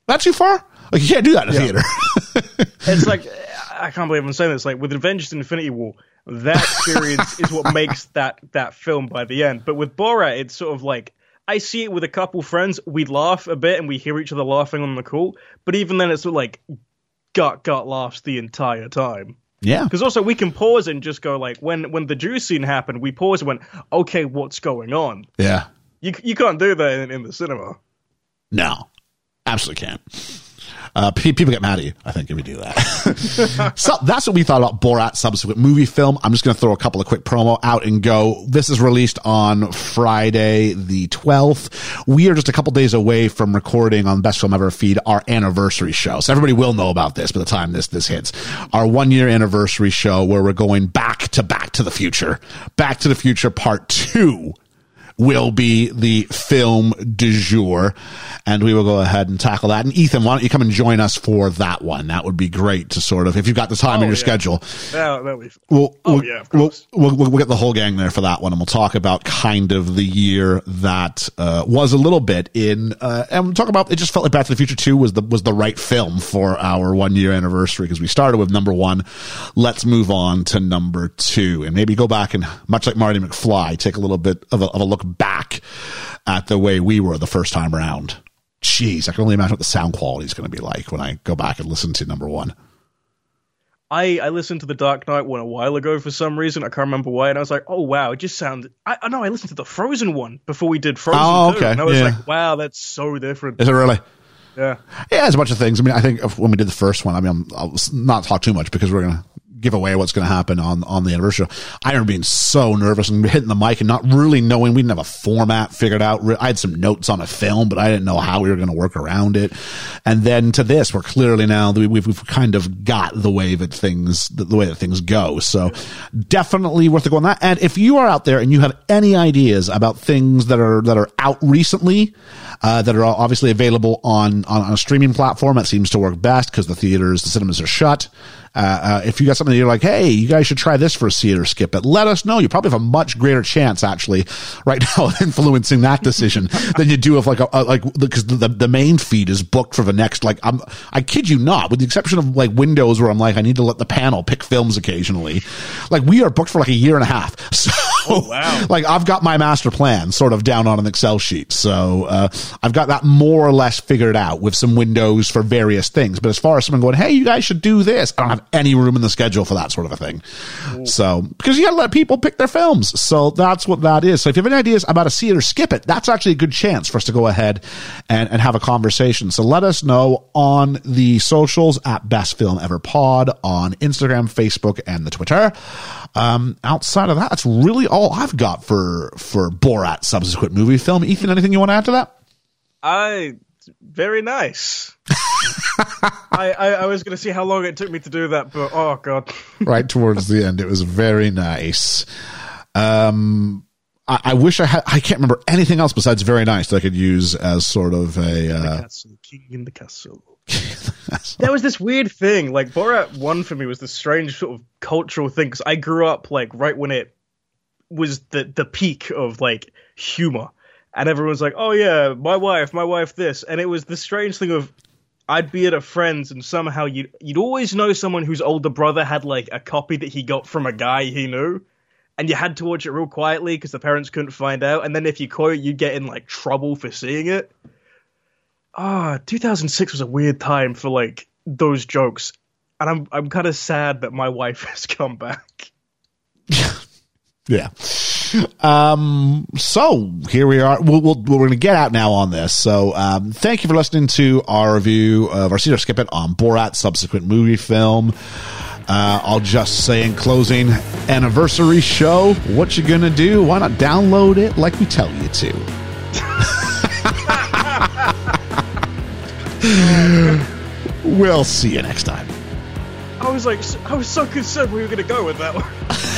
Not too far. Like you can't do that in a yeah. theater. It's like I can't believe I'm saying this. Like with Avengers: Infinity War, that experience is what makes that that film by the end. But with Borat, it's sort of like. I see it with a couple friends. We laugh a bit and we hear each other laughing on the call. But even then, it's sort of like gut, gut laughs the entire time. Yeah. Because also we can pause and just go like, when when the juice scene happened, we paused and went, okay, what's going on? Yeah. You you can't do that in, in the cinema. No, absolutely can't. Uh, people get mad at you, I think, if we do that. So that's what we thought about Borat's subsequent movie film. I'm just going to throw a couple of quick promo out and go. This is released on Friday the twelfth. We are just a couple days away from recording on Best Film Ever Feed our anniversary show. So everybody will know about this by the time this this hits. Our one-year anniversary show where we're going back to Back to the Future. Back to the Future Part two will be the film du jour, and we will go ahead and tackle that. And Ethan, why don't you come and join us for that one? That would be great to sort of, if you've got the time oh, in your yeah. schedule. That'll, that'll be fun. We'll, oh, we'll, yeah, of course. We'll, we'll, we'll get the whole gang there for that one, and we'll talk about kind of the year that uh, was a little bit in, uh, and we'll talk about, it just felt like Back to the Future two was the, was the right film for our one-year anniversary, because we started with number one. Let's move on to number two, and maybe go back and, much like Marty McFly, take a little bit of a, of a look back at the way we were the first time around. Jeez, I can only imagine what the sound quality is going to be like when I go back and listen to number one. I, I listened to the Dark Knight one a while ago for some reason. I can't remember why. And I was like, oh, wow, it just sounded... I know I listened to the Frozen one before we did Frozen oh, okay. two. And I was yeah. like, wow, that's so different. Is it really? Yeah. Yeah, it's a bunch of things. I mean, I think when we did the first one, I mean, I'll not talk too much because we're going to give away what's going to happen on on the anniversary. I remember being so nervous and hitting the mic and not really knowing. We didn't have a format figured out. I had some notes on a film, but I didn't know how we were going to work around it. And then to this, we're clearly now we've, we've kind of got the way that things the way that things go. So definitely worth a go on that. And if you are out there and you have any ideas about things that are that are out recently, uh, that are obviously available on on, on a streaming platform, that seems to work best because the theaters, the cinemas are shut. Uh, uh, if you got something that you're like, hey, you guys should try this for a seat or skip it, let us know. You probably have a much greater chance actually right now of influencing that decision than you do if like, a, a, like, because the, the main feed is booked for the next, like, I'm, I kid you not, with the exception of like windows where I'm like, I need to let the panel pick films occasionally. Like we are booked for like a year and a half. So oh, wow. Like I've got my master plan sort of down on an Excel sheet. So, uh, I've got that more or less figured out with some windows for various things. But as far as someone going, hey, you guys should do this, I don't have any room in the schedule for that sort of a thing. Ooh. So because you gotta let people pick their films, so that's what that is. So if you have any ideas about a see it or skip it, that's actually a good chance for us to go ahead and, and have a conversation. So let us know on the socials at Best Film Ever Pod on Instagram, Facebook, and the Twitter. Um outside of that, that's really all I've got for for Borat subsequent movie film. Ethan, anything you want to add to that? I very nice. I, I, I was going to see how long it took me to do that, but oh god! Right towards the end, it was very nice. Um, I, I wish I had. I can't remember anything else besides "very nice" that I could use as sort of a uh, the castle, king in the castle. There was this weird thing, like Borat One for me was this strange sort of cultural thing because I grew up like right when it was the the peak of like humor, and everyone's like, "Oh yeah, my wife, my wife, this," and it was the strange thing of. I'd be at a friend's and somehow you'd, you'd always know someone whose older brother had like a copy that he got from a guy he knew, and you had to watch it real quietly because the parents couldn't find out. And then if you quote, you'd get in like trouble for seeing it. Ah, oh, two thousand six was a weird time for like those jokes. And I'm, I'm kind of sad that my wife has come back. Yeah. Um, so here we are. We'll, we'll, we're going to get out now on this. So, um, thank you for listening to our review of our see it or skip it on Borat subsequent movie film. Uh, I'll just say in closing, anniversary show, what you going to do? Why not download it like we tell you to? We'll see you next time. I was like, I was so concerned we were going to go with that one.